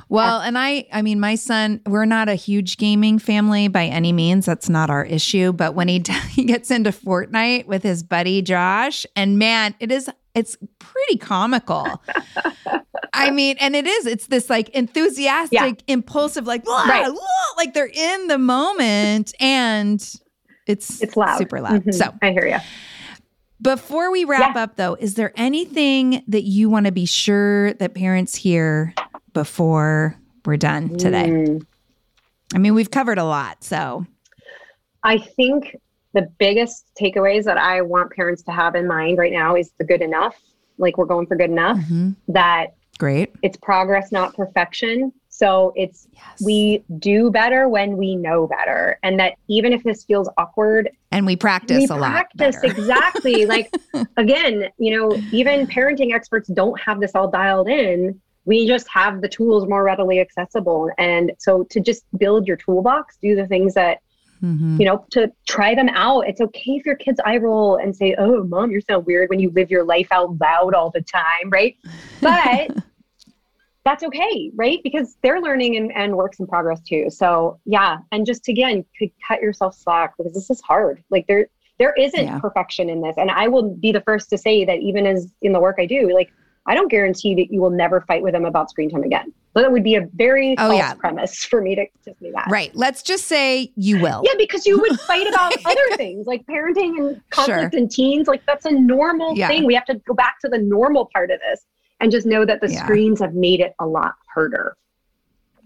Well, yeah. and I, I mean, my son, we're not a huge gaming family by any means. That's not our issue. But when he, d- he gets into Fortnite with his buddy, Josh, and man, it is, it's pretty comical. I mean, and it is, it's this like enthusiastic, yeah. impulsive, like, blah, right. blah, like they're in the moment and it's, it's loud. Super loud. Mm-hmm. So I hear you. Before we wrap yeah. up though, is there anything that you want to be sure that parents hear before we're done today? Mm. I mean, we've covered a lot, so. I think the biggest takeaways that I want parents to have in mind right now is the good enough, like we're going for good enough, mm-hmm. that Great. It's progress, not perfection. So it's, yes. we do better when we know better. And that even if this feels awkward. And we practice we a practice lot. Practice exactly. Like, again, you know, even parenting experts don't have this all dialed in. we just have the tools more readily accessible. And so to just build your toolbox, do the things that, mm-hmm. you know, to try them out. It's okay if your kids eye roll and say, oh, mom, you're so weird when you live your life out loud all the time, right? But that's okay, right? Because they're learning and, and works in progress too. So yeah. And just again, to cut yourself slack, because this is hard. Like there, there isn't yeah. perfection in this. And I will be the first to say that even as in the work I do, like, I don't guarantee that you will never fight with them about screen time again. But it would be a very oh, false yeah. premise for me to, to say that. Right. Let's just say you will. Yeah, because you would fight about other things like parenting and conflict sure. in teens. Like that's a normal yeah. thing. We have to go back to the normal part of this and just know that the yeah. screens have made it a lot harder.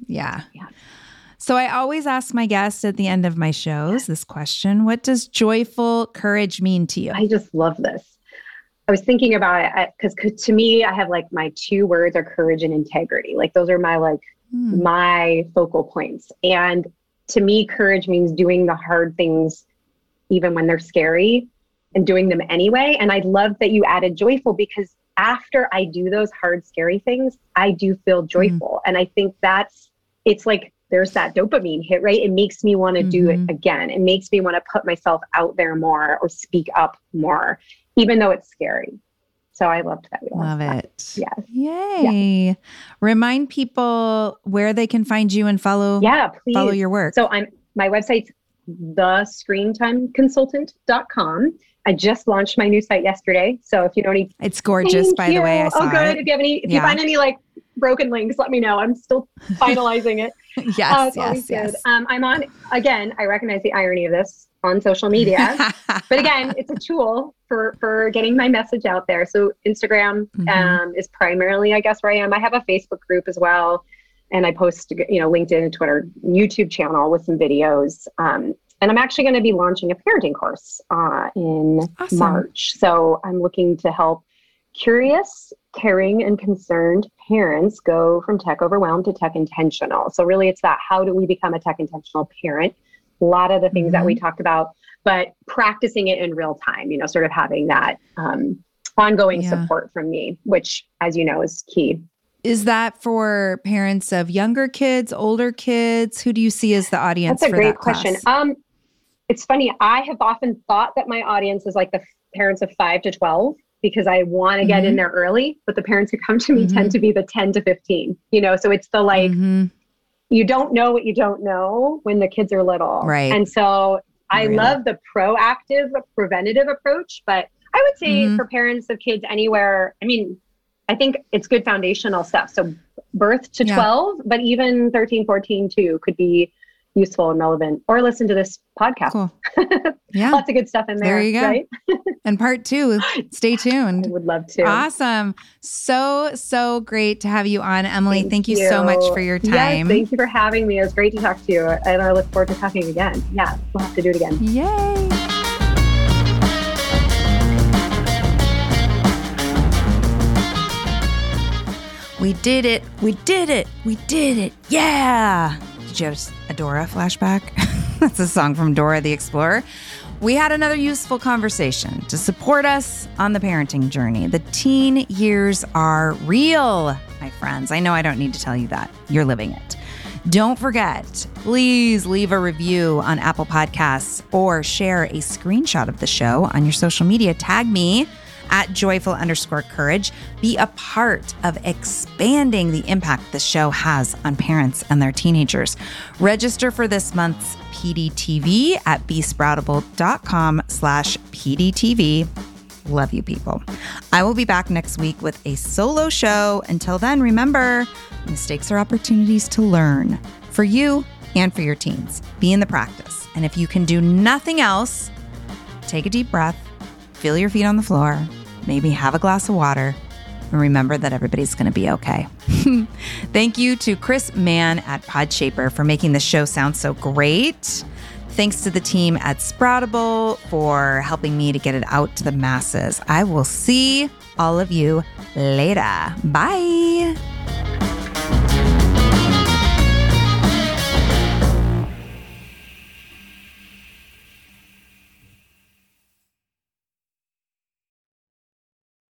Yeah. Yeah. So I always ask my guests at the end of my shows this question: what does joyful courage mean to you? I just love this. I was thinking about it because to me, I have like my two words are courage and integrity. Like those are my, like mm. my focal points. And to me, courage means doing the hard things, even when they're scary, and doing them anyway. And I love that you added joyful, because after I do those hard, scary things, I do feel joyful. Mm. And I think that's, it's like, there's that dopamine hit, right? It makes me want to mm-hmm. do it again. It makes me want to put myself out there more or speak up more, even though it's scary. So I loved that. We Love that. it. Yes. Yay. Yeah. Remind people where they can find you and follow, yeah, please. follow your work. So I'm, my website's the screen time consultant dot com. I just launched my new site yesterday. So if you don't need... It's gorgeous, by you. the way. I saw oh, good. It. If you have any, if yeah. you find any like broken links, let me know. I'm still finalizing it. yes, uh, yes, yes. Um, I'm on, again, I recognize the irony of this, on social media. But again, it's a tool for, for getting my message out there. So Instagram mm-hmm. um, is primarily, I guess, where I am. I have a Facebook group as well. And I post, you know, LinkedIn and Twitter, YouTube channel with some videos. Um, and I'm actually going to be launching a parenting course uh, in awesome. March. So I'm looking to help curious, caring, and concerned parents go from tech overwhelmed to tech intentional. So really it's that, how do we become a tech intentional parent? A lot of the things mm-hmm. that we talked about, but practicing it in real time, you know, sort of having that um, ongoing yeah. support from me, which, as you know, is key. Is that for parents of younger kids, older kids? Who do you see as the audience? That's a for great that question. Um, it's funny. I have often thought that my audience is like the parents of five to twelve, because I want to get mm-hmm. in there early, but the parents who come to me mm-hmm. tend to be the ten to fifteen, you know? So it's the like, mm-hmm. you don't know what you don't know when the kids are little. Right. And so I really love the proactive preventative approach, but I would say mm-hmm. for parents of kids anywhere, I mean, I think it's good foundational stuff. So birth to yeah. twelve, but even thirteen, fourteen too could be useful and relevant, or listen to this podcast. Cool. Yeah. Lots of good stuff in there. There you go. Right? And part two, stay tuned. I would love to. Awesome. So, so great to have you on, Emily. Thank, thank you. you so much for your time. Yes, thank you for having me. It was great to talk to you. And I look forward to talking again. Yeah. We'll have to do it again. Yay. We did it. We did it. We did it. Yeah. Did you have a Dora flashback? That's a song from Dora the Explorer. We had another useful conversation to support us on the parenting journey. The teen years are real, my friends. I know I don't need to tell you that. You're living it. Don't forget, please leave a review on Apple Podcasts or share a screenshot of the show on your social media. Tag me at joyful underscore courage. Be a part of expanding the impact the show has on parents and their teenagers. Register for this month's P D T V at besproutable.com slash PDTV. Love you people. I will be back next week with a solo show. Until then, remember, mistakes are opportunities to learn for you and for your teens. Be in the practice. And if you can do nothing else, take a deep breath, feel your feet on the floor, maybe have a glass of water, and remember that everybody's going to be okay. Thank you to Chris Mann at Podshaper for making the show sound so great. Thanks to the team at Sproutable for helping me to get it out to the masses. I will see all of you later. Bye.